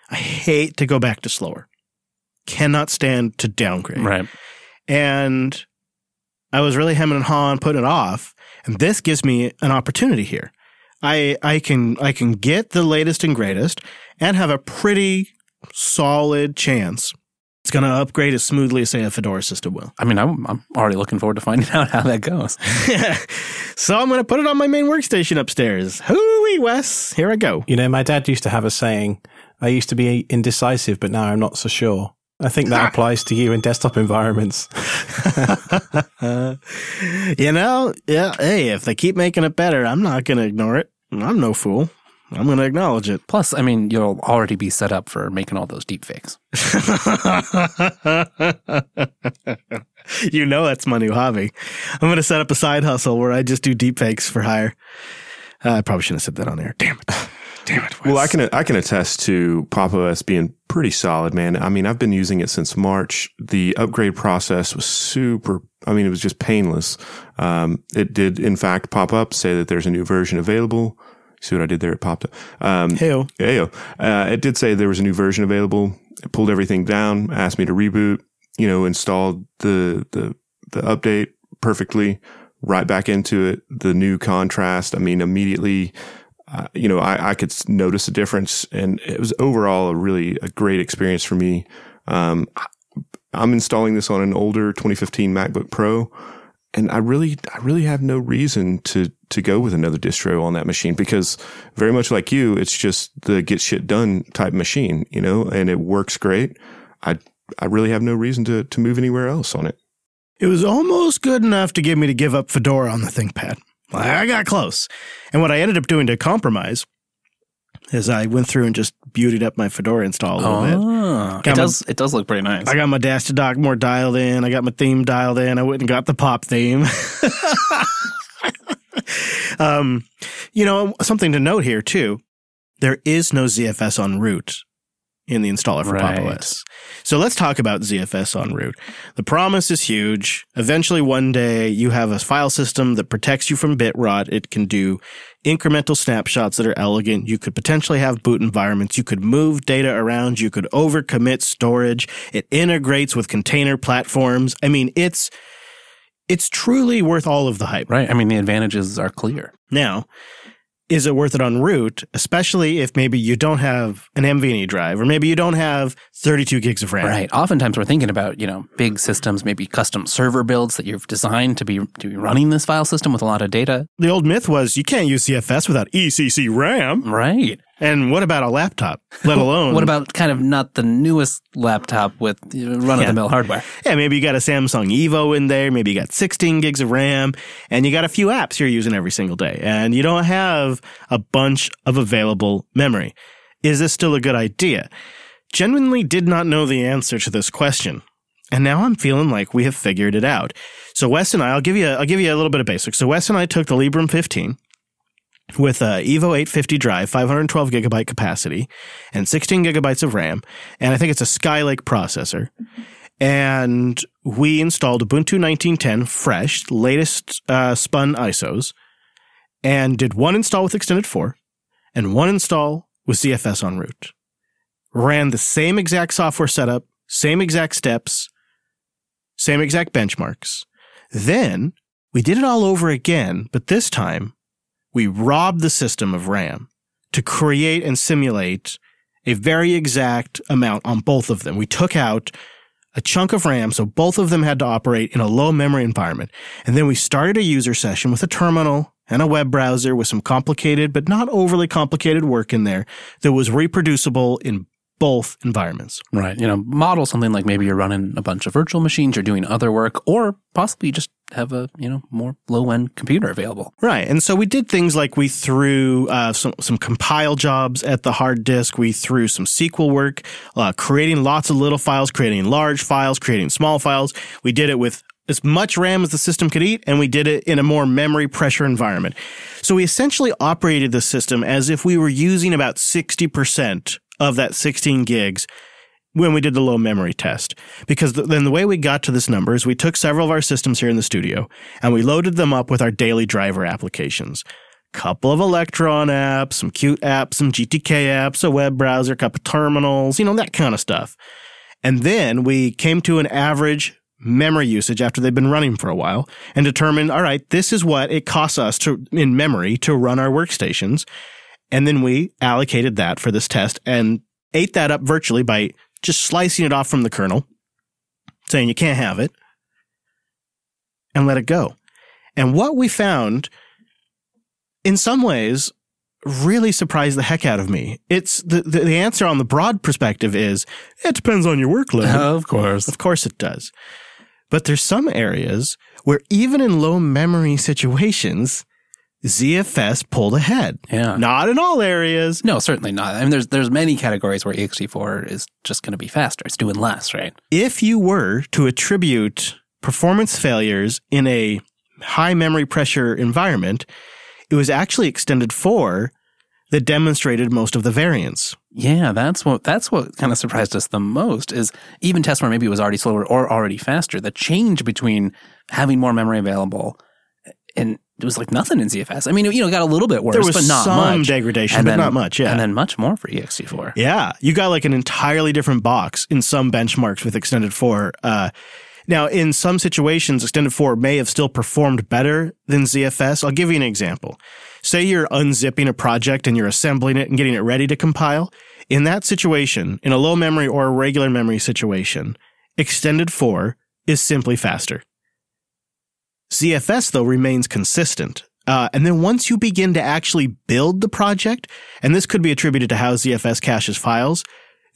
I hate to go back to slower. Cannot stand to downgrade. Right. And I was really hemming and hawing, putting it off. And this gives me an opportunity here. I can get the latest and greatest and have a pretty solid chance it's going to upgrade as smoothly as, say, a Fedora system will. I mean, I'm already looking forward to finding out how that goes. So I'm going to put it on my main workstation upstairs. Hooey, Wes. Here I go. You know, my dad used to have a saying, I used to be indecisive, but now I'm not so sure. I think that applies to you in desktop environments. You know, yeah. Hey, if they keep making it better, I'm not going to ignore it. I'm no fool. I'm going to acknowledge it. Plus, I mean, you'll already be set up for making all those deepfakes. You know that's my new hobby. I'm going to set up a side hustle where I just do deepfakes for hire. I probably shouldn't have said that on air. Damn it. Damn it, Wes. Well, I can attest to Pop! OS being pretty solid, man. I mean, I've been using it since March. The upgrade process was super, I mean, it was just painless. It did, in fact, pop up, say that there's a new version available. See what I did there? It popped up. Heyo. Heyo. It did say there was a new version available. It pulled everything down, asked me to reboot, you know, installed the update perfectly, right back into it. The new contrast, I mean, immediately, you know, I could notice a difference, and it was overall a really great experience for me. I'm installing this on an older 2015 MacBook Pro. And I really have no reason to go with another distro on that machine because very much like you, it's just the get shit done type machine, you know, and it works great. I really have no reason to move anywhere else on it. It was almost good enough to get me to give up Fedora on the ThinkPad. I got close. And what I ended up doing to compromise is I went through and just beautied up my Fedora install a little bit. It does look pretty nice. I got my dash to dock more dialed in. I got my theme dialed in. I went and got the pop theme. You know, something to note here, too. There is no ZFS on root in the installer for Pop! OS. So let's talk about ZFS on root. The promise is huge. Eventually, one day, you have a file system that protects you from bit rot. It can do incremental snapshots that are elegant. You could potentially have boot environments. You could move data around. You could overcommit storage. It integrates with container platforms. I mean, it's truly worth all of the hype. Right. I mean, the advantages are clear. Now, is it worth it on root, especially if maybe you don't have an NVMe drive or maybe you don't have 32 gigs of RAM? Right. Oftentimes we're thinking about, you know, big systems, maybe custom server builds that you've designed to be running this file system with a lot of data. The old myth was you can't use ZFS without ECC RAM. Right. And what about a laptop, let alone? What about kind of not the newest laptop with run-of-the-mill hardware? Yeah, maybe you got a Samsung Evo in there. Maybe you got 16 gigs of RAM. And you got a few apps you're using every single day. And you don't have a bunch of available memory. Is this still a good idea? Genuinely did not know the answer to this question. And now I'm feeling like we have figured it out. So Wes and I, I'll give you a little bit of basics. So Wes and I took the Librem 15. With an Evo 850 drive, 512 gigabyte capacity, and 16 gigabytes of RAM, and I think it's a Skylake processor. And we installed Ubuntu 1910 fresh, latest spun ISOs, and did one install with Extended 4, and one install with ZFS on root. Ran the same exact software setup, same exact steps, same exact benchmarks. Then we did it all over again, but this time we robbed the system of RAM to create and simulate a very exact amount on both of them. We took out a chunk of RAM, so both of them had to operate in a low memory environment. And then we started a user session with a terminal and a web browser with some complicated but not overly complicated work in there that was reproducible in both environments. Right. You know, model something like maybe you're running a bunch of virtual machines, you're doing other work, or possibly just have a, you know, more low-end computer available. Right. And so we did things like we threw some compile jobs at the hard disk. We threw some SQL work, creating lots of little files, creating large files, creating small files. We did it with as much RAM as the system could eat, and we did it in a more memory pressure environment. So we essentially operated the system as if we were using about 60% of that 16 gigs when we did the low memory test. Because then the way we got to this number is we took several of our systems here in the studio and we loaded them up with our daily driver applications. Couple of Electron apps, some Qt apps, some GTK apps, a web browser, a couple of terminals, you know, that kind of stuff. And then we came to an average memory usage after they've been running for a while and determined, all right, this is what it costs us to in memory to run our workstations. And then we allocated that for this test and ate that up virtually by just slicing it off from the kernel, saying you can't have it, and let it go. And what we found, in some ways, really surprised the heck out of me. It's the answer on the broad perspective is, it depends on your workload. Of course. Of course it does. But there's some areas where even in low memory situations, ZFS pulled ahead. Yeah. Not in all areas. No, certainly not. I mean, there's many categories where exe4 is just going to be faster. It's doing less, right? If you were to attribute performance failures in a high memory pressure environment, it was actually Extended 4 that demonstrated most of the variance. Yeah, that's what kind of surprised us the most is even tests where maybe it was already slower or already faster, the change between having more memory available and it was like nothing in ZFS. I mean, it got a little bit worse, but not much. There was some degradation, but not much, yeah. And then much more for exe4. Yeah, you got like an entirely different box in some benchmarks with Extended 4. Now, in some situations, Extended 4 may have still performed better than ZFS. I'll give you an example. Say you're unzipping a project and you're assembling it and getting it ready to compile. In that situation, in a low memory or a regular memory situation, Extended 4 is simply faster. ZFS, though, remains consistent. And then once you begin to actually build the project, and this could be attributed to how ZFS caches files,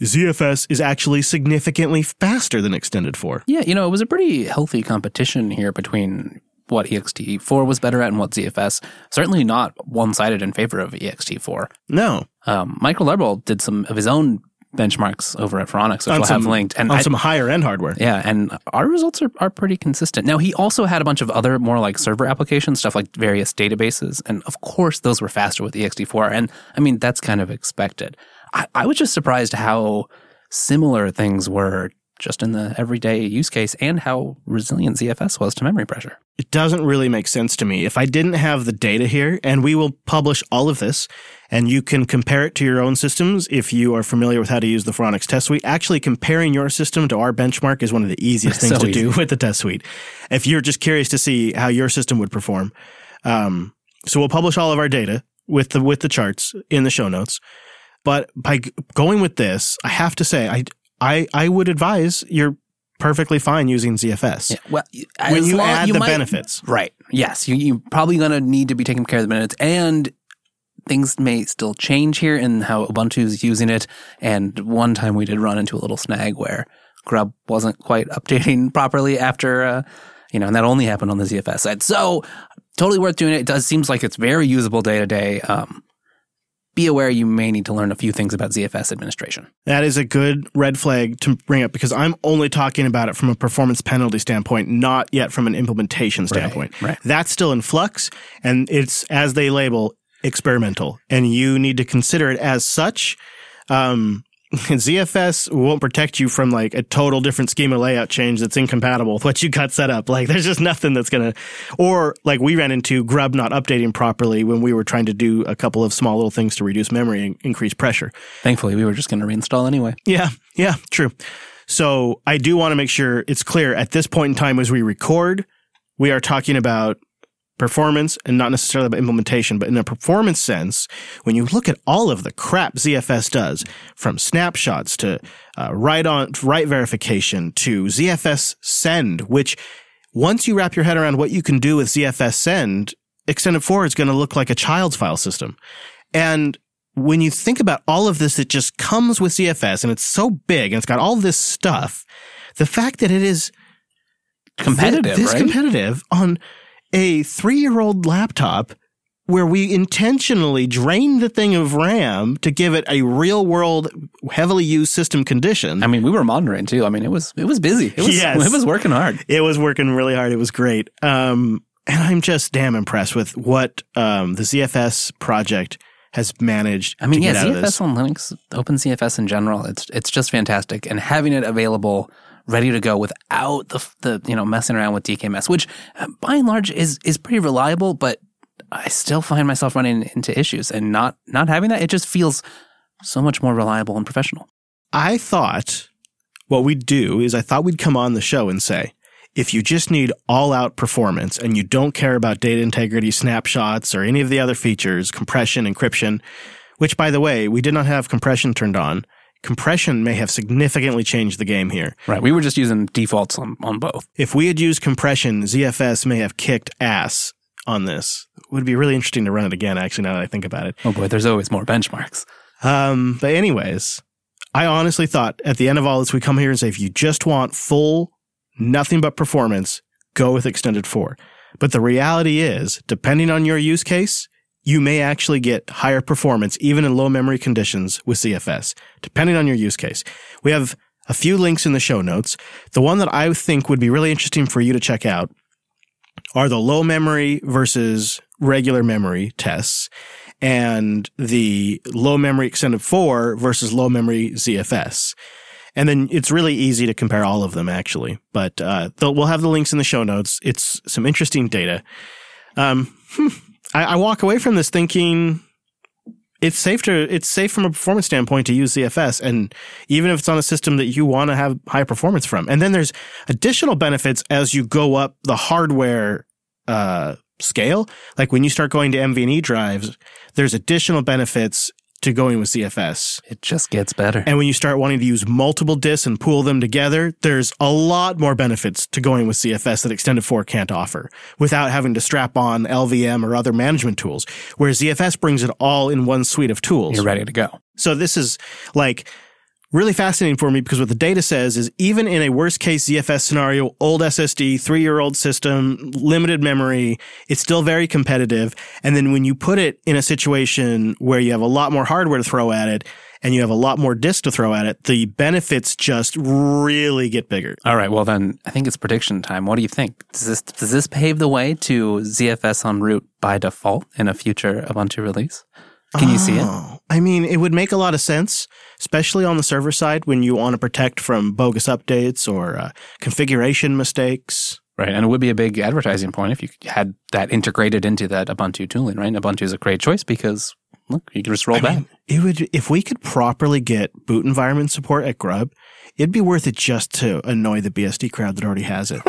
ZFS is actually significantly faster than Extended 4. Yeah, it was a pretty healthy competition here between what exe4 was better at and what ZFS. Certainly not one-sided in favor of exe4. No. Michael Larbold did some of his own benchmarks over at Pharonix, which we'll have linked. And on some higher-end hardware. Yeah, and our results are pretty consistent. Now, he also had a bunch of other more like server applications, stuff like various databases, and of course those were faster with exe4, and I mean, that's kind of expected. I was just surprised how similar things were just in the everyday use case and how resilient ZFS was to memory pressure. It doesn't really make sense to me. If I didn't have the data here, and we will publish all of this, and you can compare it to your own systems if you are familiar with how to use the Pharonix test suite. Actually, comparing your system to our benchmark is one of the easiest things do with the test suite. If you're just curious to see how your system would perform. So we'll publish all of our data with the charts in the show notes. But by going with this, I have to say, I would advise you're perfectly fine using ZFS. Yeah, well, when you add the benefits. Right. Yes. You're probably going to need to be taking care of the benefits. And things may still change here in how Ubuntu's using it. And one time we did run into a little snag where Grub wasn't quite updating properly after, and that only happened on the ZFS side. So totally worth doing it. It does seems like it's very usable day to day. Be aware you may need to learn a few things about ZFS administration. That is a good red flag to bring up because I'm only talking about it from a performance penalty standpoint, not yet from an implementation standpoint. Right. That's still in flux, and it's, as they label, experimental. And you need to consider it as such. ZFS won't protect you from like a total different schema layout change that's incompatible with what you got set up. Like there's just nothing that's going to, or like we ran into Grub not updating properly when we were trying to do a couple of small little things to reduce memory and increase pressure. Thankfully, we were just going to reinstall anyway. Yeah, true. So I do want to make sure it's clear at this point in time as we record, we are talking about performance and not necessarily about implementation, but in a performance sense, when you look at all of the crap ZFS does, from snapshots to write verification to ZFS send, which once you wrap your head around what you can do with ZFS send, Extended 4 is going to look like a child's file system. And when you think about all of this, it just comes with ZFS and it's so big and it's got all this stuff. The fact that it is competitive, this right? competitive on a 3-year-old laptop where we intentionally drain the thing of RAM to give it a real-world, heavily used system condition. I mean, we were monitoring, too. I mean, it was busy. It was working hard. It was working really hard. It was great. And I'm just damn impressed with what the ZFS project has managed to get out of this. I mean, yeah, ZFS on Linux, OpenCFS in general, it's just fantastic. And having it available, ready to go without the messing around with DKMS, which by and large is pretty reliable, but I still find myself running into issues. And not having that, it just feels so much more reliable and professional. I thought what we'd do is we'd come on the show and say, if you just need all-out performance and you don't care about data integrity, snapshots, or any of the other features, compression, encryption, which, by the way, we did not have compression turned on. Compression may have significantly changed the game here. Right. We were just using defaults on both. If we had used compression, ZFS may have kicked ass on this. It would be really interesting to run it again, actually, now that I think about it. Oh, boy, there's always more benchmarks. But anyways, I honestly thought at the end of all this, we come here and say, if you just want full nothing but performance, go with Extended 4. But the reality is, depending on your use case, you may actually get higher performance, even in low memory conditions with ZFS, depending on your use case. We have a few links in the show notes. The one that I think would be really interesting for you to check out are the low memory versus regular memory tests and the low memory Extended 4 versus low memory ZFS. And then it's really easy to compare all of them, actually. But we'll have the links in the show notes. It's some interesting data. I walk away from this thinking it's safe from a performance standpoint to use ZFS, and even if it's on a system that you want to have high performance from. And then there's additional benefits as you go up the hardware scale. Like when you start going to NVMe drives, there's additional benefits to going with ZFS. It just gets better. And when you start wanting to use multiple disks and pool them together, there's a lot more benefits to going with ZFS that Extended 4 can't offer without having to strap on LVM or other management tools, where ZFS brings it all in one suite of tools. You're ready to go. So this is like really fascinating for me, because what the data says is even in a worst case ZFS scenario, old SSD, 3-year-old system, limited memory, it's still very competitive. And then when you put it in a situation where you have a lot more hardware to throw at it and you have a lot more disk to throw at it, the benefits just really get bigger. All right. Well, then I think it's prediction time. What do you think? Does this pave the way to ZFS en route by default in a future Ubuntu release? Can you see it? I mean, it would make a lot of sense, especially on the server side when you want to protect from bogus updates or configuration mistakes. Right, and it would be a big advertising point if you had that integrated into that Ubuntu tooling, right? Ubuntu is a great choice because, look, you can just roll back. It would, if we could properly get boot environment support at Grub, it'd be worth it just to annoy the BSD crowd that already has it.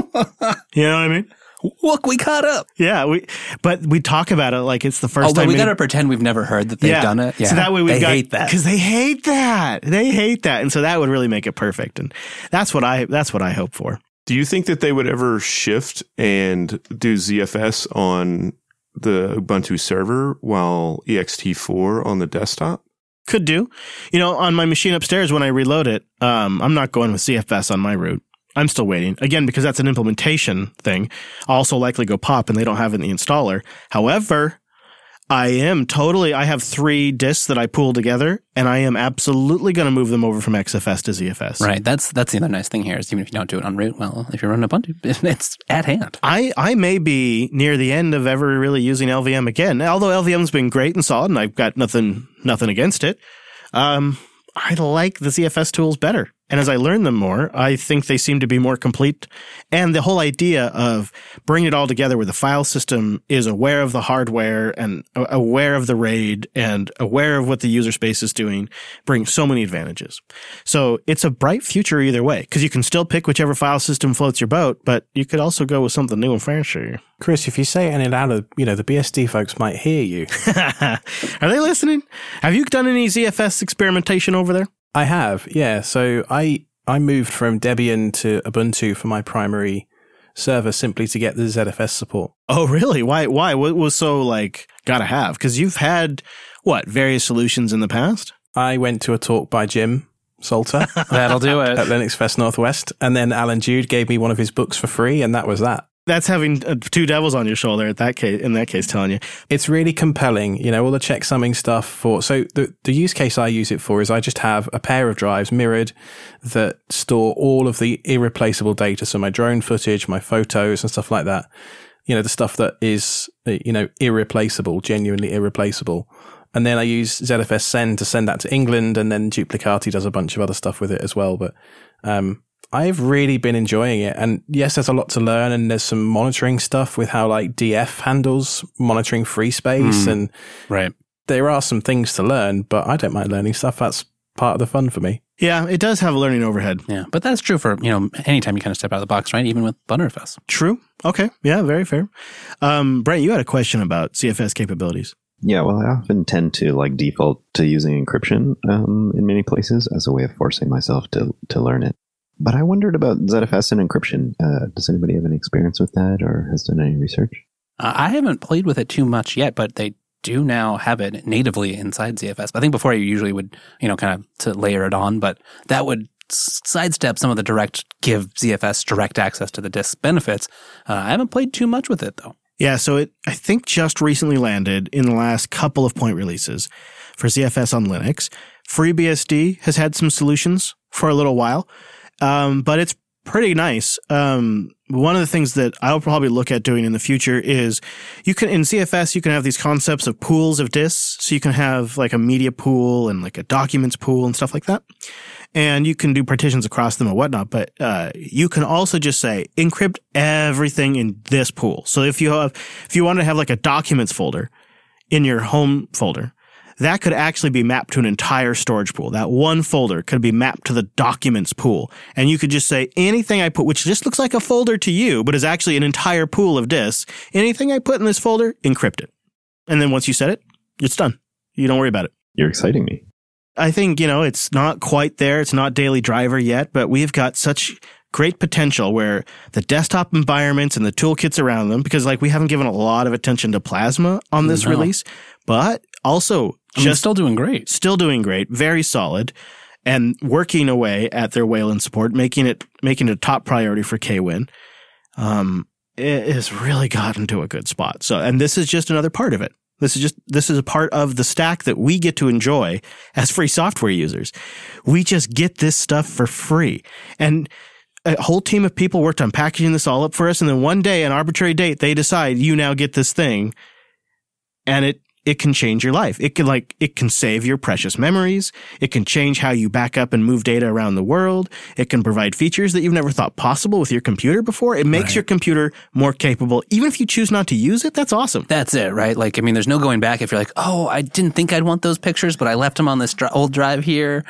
You know what I mean? Look, we caught up. Yeah, but we talk about it like it's the first time. Although we got to pretend we've never heard that they've done it. Yeah. So that way hate that. Because they hate that. They hate that. And so that would really make it perfect. And that's what I hope for. Do you think that they would ever shift and do ZFS on the Ubuntu server while ext4 on the desktop? Could do. You know, on my machine upstairs when I reload it, I'm not going with ZFS on my root. I'm still waiting. Again, because that's an implementation thing. I'll also likely go pop, and they don't have it in the installer. However, I have 3 disks that I pool together, and I am absolutely going to move them over from XFS to ZFS. Right. That's the other nice thing here is even if you don't do it on root, well, if you're running Ubuntu, it's at hand. I may be near the end of ever really using LVM again, although LVM's been great and solid, and I've got nothing against it. I like the ZFS tools better. And as I learn them more, I think they seem to be more complete. And the whole idea of bringing it all together where the file system is aware of the hardware and aware of the RAID and aware of what the user space is doing brings so many advantages. So it's a bright future either way, because you can still pick whichever file system floats your boat, but you could also go with something new and fresher. Chris, if you say it in and out of, the BSD folks might hear you. Are they listening? Have you done any ZFS experimentation over there? I have, yeah. So I moved from Debian to Ubuntu for my primary server simply to get the ZFS support. Oh, really? Why? What was so, gotta have? Because you've had, various solutions in the past? I went to a talk by Jim Salter. That'll do it. At Linux Fest Northwest. And then Alan Jude gave me one of his books for free, and that was that. That's having two devils on your shoulder in that case, telling you. It's really compelling, all the checksumming stuff so the use case I use it for is I just have a pair of drives mirrored that store all of the irreplaceable data. So my drone footage, my photos and stuff like that, the stuff that is, irreplaceable, genuinely irreplaceable. And then I use ZFS send to send that to England, and then Duplicati does a bunch of other stuff with it as well. But I've really been enjoying it. And yes, there's a lot to learn, and there's some monitoring stuff with how like DF handles monitoring free space. And right. There are some things to learn, but I don't mind learning stuff. That's part of the fun for me. Yeah, it does have a learning overhead. Yeah, but that's true for, you know, anytime you kind of step out of the box, right? Even with BunnerFest. True. Okay. Yeah, very fair. Brent, you had a question about CFS capabilities. Yeah, well, I often tend to like default to using encryption in many places as a way of forcing myself to learn it. But I wondered about ZFS and encryption. Does anybody have any experience with that or has done any research? I haven't played with it too much yet, but they do now have it natively inside ZFS. I think before you usually would, you know, kind of to layer it on, but that would sidestep some of the give ZFS direct access to the disk benefits. I haven't played too much with it though. Yeah, so it I think just recently landed in the last couple of point releases for ZFS on Linux. FreeBSD has had some solutions for a little while, but it's pretty nice. One of the things that I'll probably look at doing in the future is in CFS, you can have these concepts of pools of disks. So you can have like a media pool and like a documents pool and stuff like that. And you can do partitions across them and whatnot. But you can also just say encrypt everything in this pool. So if you wanted to have like a documents folder in your home folder, that could actually be mapped to an entire storage pool. That one folder could be mapped to the documents pool. And you could just say anything I put, which just looks like a folder to you, but is actually an entire pool of disks. Anything I put in this folder, encrypt it. And then once you set it, it's done. You don't worry about it. You're exciting me. I think, you know, it's not quite there. It's not daily driver yet, but we've got such great potential where the desktop environments and the toolkits around them, because like we haven't given a lot of attention to Plasma on this release, but also still doing great. Still doing great. Very solid. And working away at their Wayland support, making it a top priority for KWin. It has really gotten to a good spot. So, and this is just another part of it. This is a part of the stack that we get to enjoy as free software users. We just get this stuff for free. And a whole team of people worked on packaging this all up for us. And then one day, an arbitrary date, they decide you now get this thing. And it can change your life. It can save your precious memories. It can change how you back up and move data around the world. It can provide features that you've never thought possible with your computer before. It makes your computer more capable. Even if you choose not to use it, that's awesome. That's it, right? Like, I mean, there's no going back if you're like, oh, I didn't think I'd want those pictures, but I left them on this old drive here.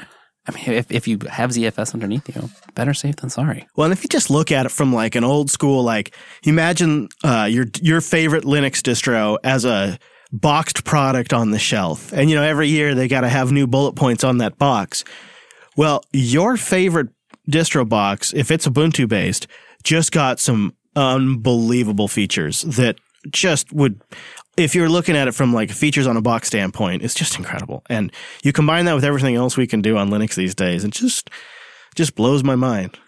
I mean, if you have ZFS underneath you, better safe than sorry. Well, and if you just look at it from like an old school, like imagine your favorite Linux distro as a boxed product on the shelf. And, you know, every year they got to have new bullet points on that box. Well, your favorite distro box, if it's Ubuntu based, just got some unbelievable features that just would, if you're looking at it from like features on a box standpoint, it's just incredible. And you combine that with everything else we can do on Linux these days, and just blows my mind.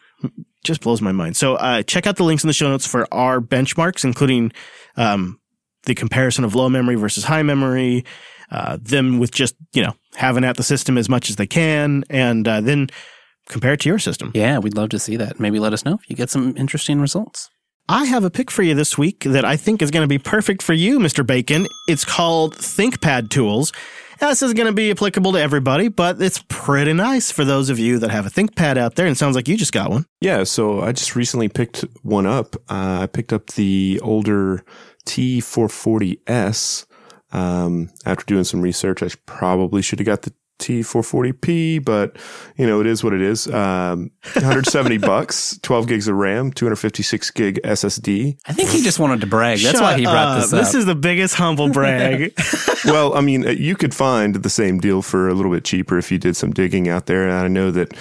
Just blows my mind. So check out the links in the show notes for our benchmarks, including the comparison of low memory versus high memory, them with just, you know, having at the system as much as they can, and then compare it to your system. Yeah, we'd love to see that. Maybe let us know if you get some interesting results. I have a pick for you this week that I think is going to be perfect for you, Mr. Bacon. It's called ThinkPad Tools. This is going to be applicable to everybody, but it's pretty nice for those of you that have a ThinkPad out there, and it sounds like you just got one. Yeah, so I just recently picked one up. I picked up the older T440s. After doing some research, I probably should have got the T440p, but you know, it is what it is. $170, 12 gigs of RAM, 256 gig SSD. I think he just wanted to brag. That's why he brought this up. This is the biggest humble brag. Well, I mean, you could find the same deal for a little bit cheaper if you did some digging out there. And I know that,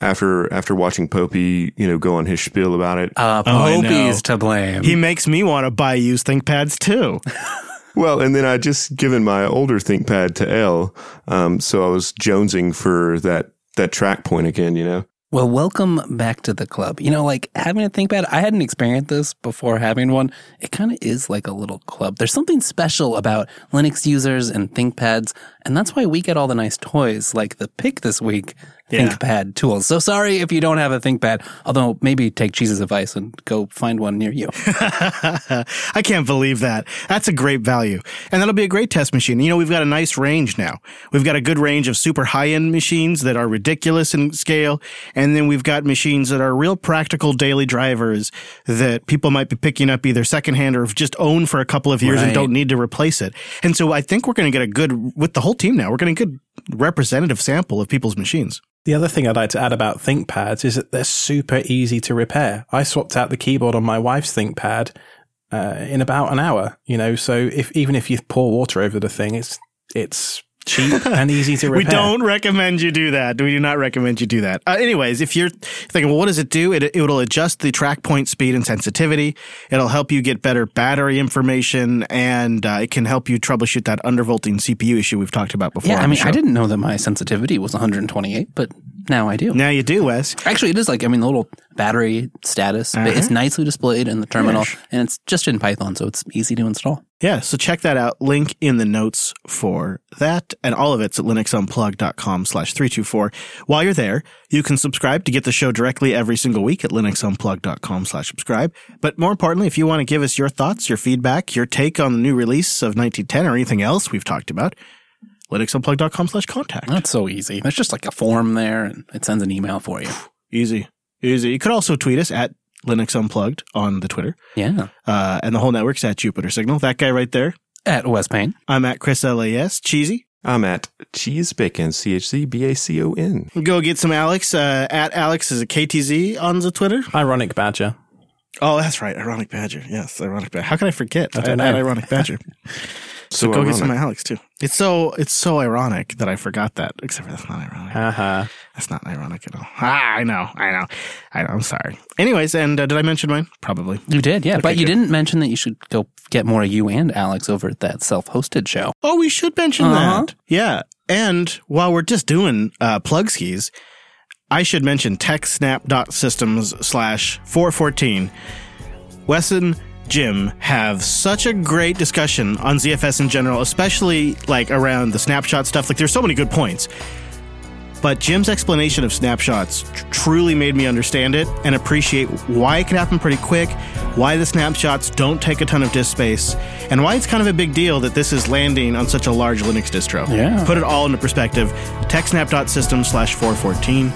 after watching Popey, you know, go on his spiel about it. Popey is to blame. He makes me want to buy used ThinkPads too. Well, and then I just given my older ThinkPad to Elle, so I was jonesing for that track point again, you know. Well, welcome back to the club. You know, like having a ThinkPad, I hadn't experienced this before having one. It kind of is like a little club. There's something special about Linux users and ThinkPads, and that's why we get all the nice toys like the pick this week. ThinkPad tools. So sorry if you don't have a ThinkPad, although maybe take Jesus' advice and go find one near you. I can't believe that. That's a great value. And that'll be a great test machine. You know, we've got a nice range now. We've got a good range of super high-end machines that are ridiculous in scale, and then we've got machines that are real practical daily drivers that people might be picking up either secondhand or just own for a couple of years and don't need to replace it. And so I think we're going to get a good, with the whole team now, we're going to get a good representative sample of people's machines. The other thing I'd like to add about ThinkPads is that they're super easy to repair. I swapped out the keyboard on my wife's ThinkPad in about an hour, you know, so even if you pour water over the thing, it's cheap and easy to repair. We don't recommend you do that. We do not recommend you do that. Anyways, if you're thinking, well, what does it do? It'll adjust the track point speed and sensitivity. It'll help you get better battery information, and it can help you troubleshoot that undervolting CPU issue we've talked about before. Yeah, I mean, I didn't know that my sensitivity was 128, but now I do. Now you do, Wes. Actually, it is like, I mean, the little battery status, but it's nicely displayed in the terminal, and it's just in Python, so it's easy to install. Yeah, so check that out. Link in the notes for that. And all of it's at linuxunplug.com/324. While you're there, you can subscribe to get the show directly every single week at linuxunplug.com/subscribe. But more importantly, if you want to give us your thoughts, your feedback, your take on the new release of 1910 or anything else we've talked about, linuxunplug.com/contact. That's so easy. There's just like a form there, and it sends an email for you. Easy. Easy. You could also tweet us at Linux Unplugged on the Twitter. Yeah. And the whole network's at Jupiter Signal. That guy right there. At Wes Payne. I'm at Chris LAS. Cheesy. I'm at Cheese Bacon, CHCBACON. Go get some Alex. At Alex is a KTZ on the Twitter. Ironic Badger. Oh, that's right. Ironic Badger. Yes, Ironic Badger. How can I forget? I don't know. At Ironic Badger. So go ironic. Get some of my Alex, too. It's so ironic that I forgot that, except for that's not ironic. Uh-huh. That's not ironic at all. Ah, I know. I'm sorry. Anyways, and did I mention mine? Probably. You did, yeah. Okay, but you didn't mention that you should go get more of you and Alex over at that self-hosted show. Oh, we should mention that. Yeah. And while we're just doing plug skis, I should mention techsnap.systems/414. Wesson Jim have such a great discussion on ZFS in general, especially like around the snapshot stuff. Like, there's so many good points. But Jim's explanation of snapshots truly made me understand it and appreciate why it can happen pretty quick, why the snapshots don't take a ton of disk space, and why it's kind of a big deal that this is landing on such a large Linux distro. Yeah. Put it all into perspective, techsnap.system/414.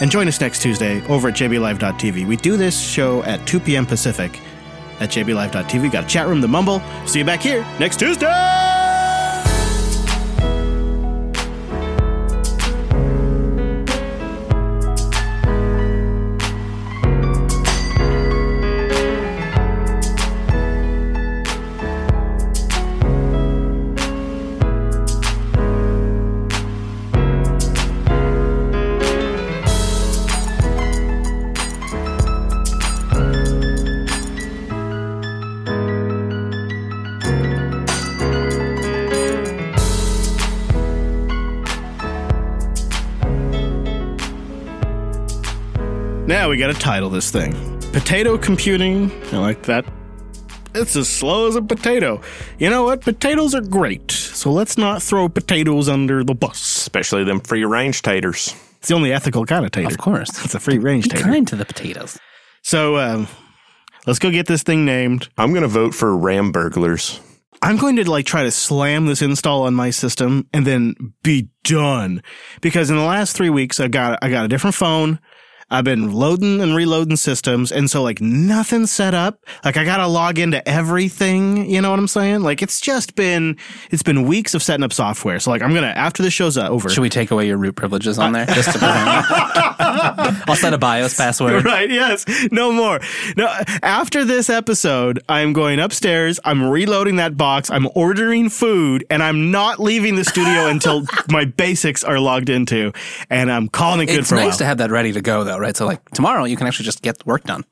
And join us next Tuesday over at jblive.tv. We do this show at 2 p.m. Pacific. At jblive.tv. Got a chat room, The Mumble. See you back here next Tuesday! Now we gotta title this thing. Potato computing. I like that. It's as slow as a potato. You know what? Potatoes are great. So let's not throw potatoes under the bus. Especially them free-range taters. It's the only ethical kind of tater. Of course. It's a free-range tater. Be kind to the potatoes. So let's go get this thing named. I'm gonna vote for Ram Burglars. I'm going to try to slam this install on my system and then be done. Because in the last 3 weeks, I got a different phone. I've been loading and reloading systems, and so, nothing's set up. I gotta log into everything, you know what I'm saying? It's been weeks of setting up software. So, I'm gonna, after this show's over... Should we take away your root privileges on there? Just to prevent I'll set a BIOS password. Right, yes. No more. No, after this episode, I'm going upstairs, I'm reloading that box, I'm ordering food, and I'm not leaving the studio until my basics are logged into, and I'm calling it good for a while. It's nice to have that ready to go, though. Right, so tomorrow you can actually just get work done.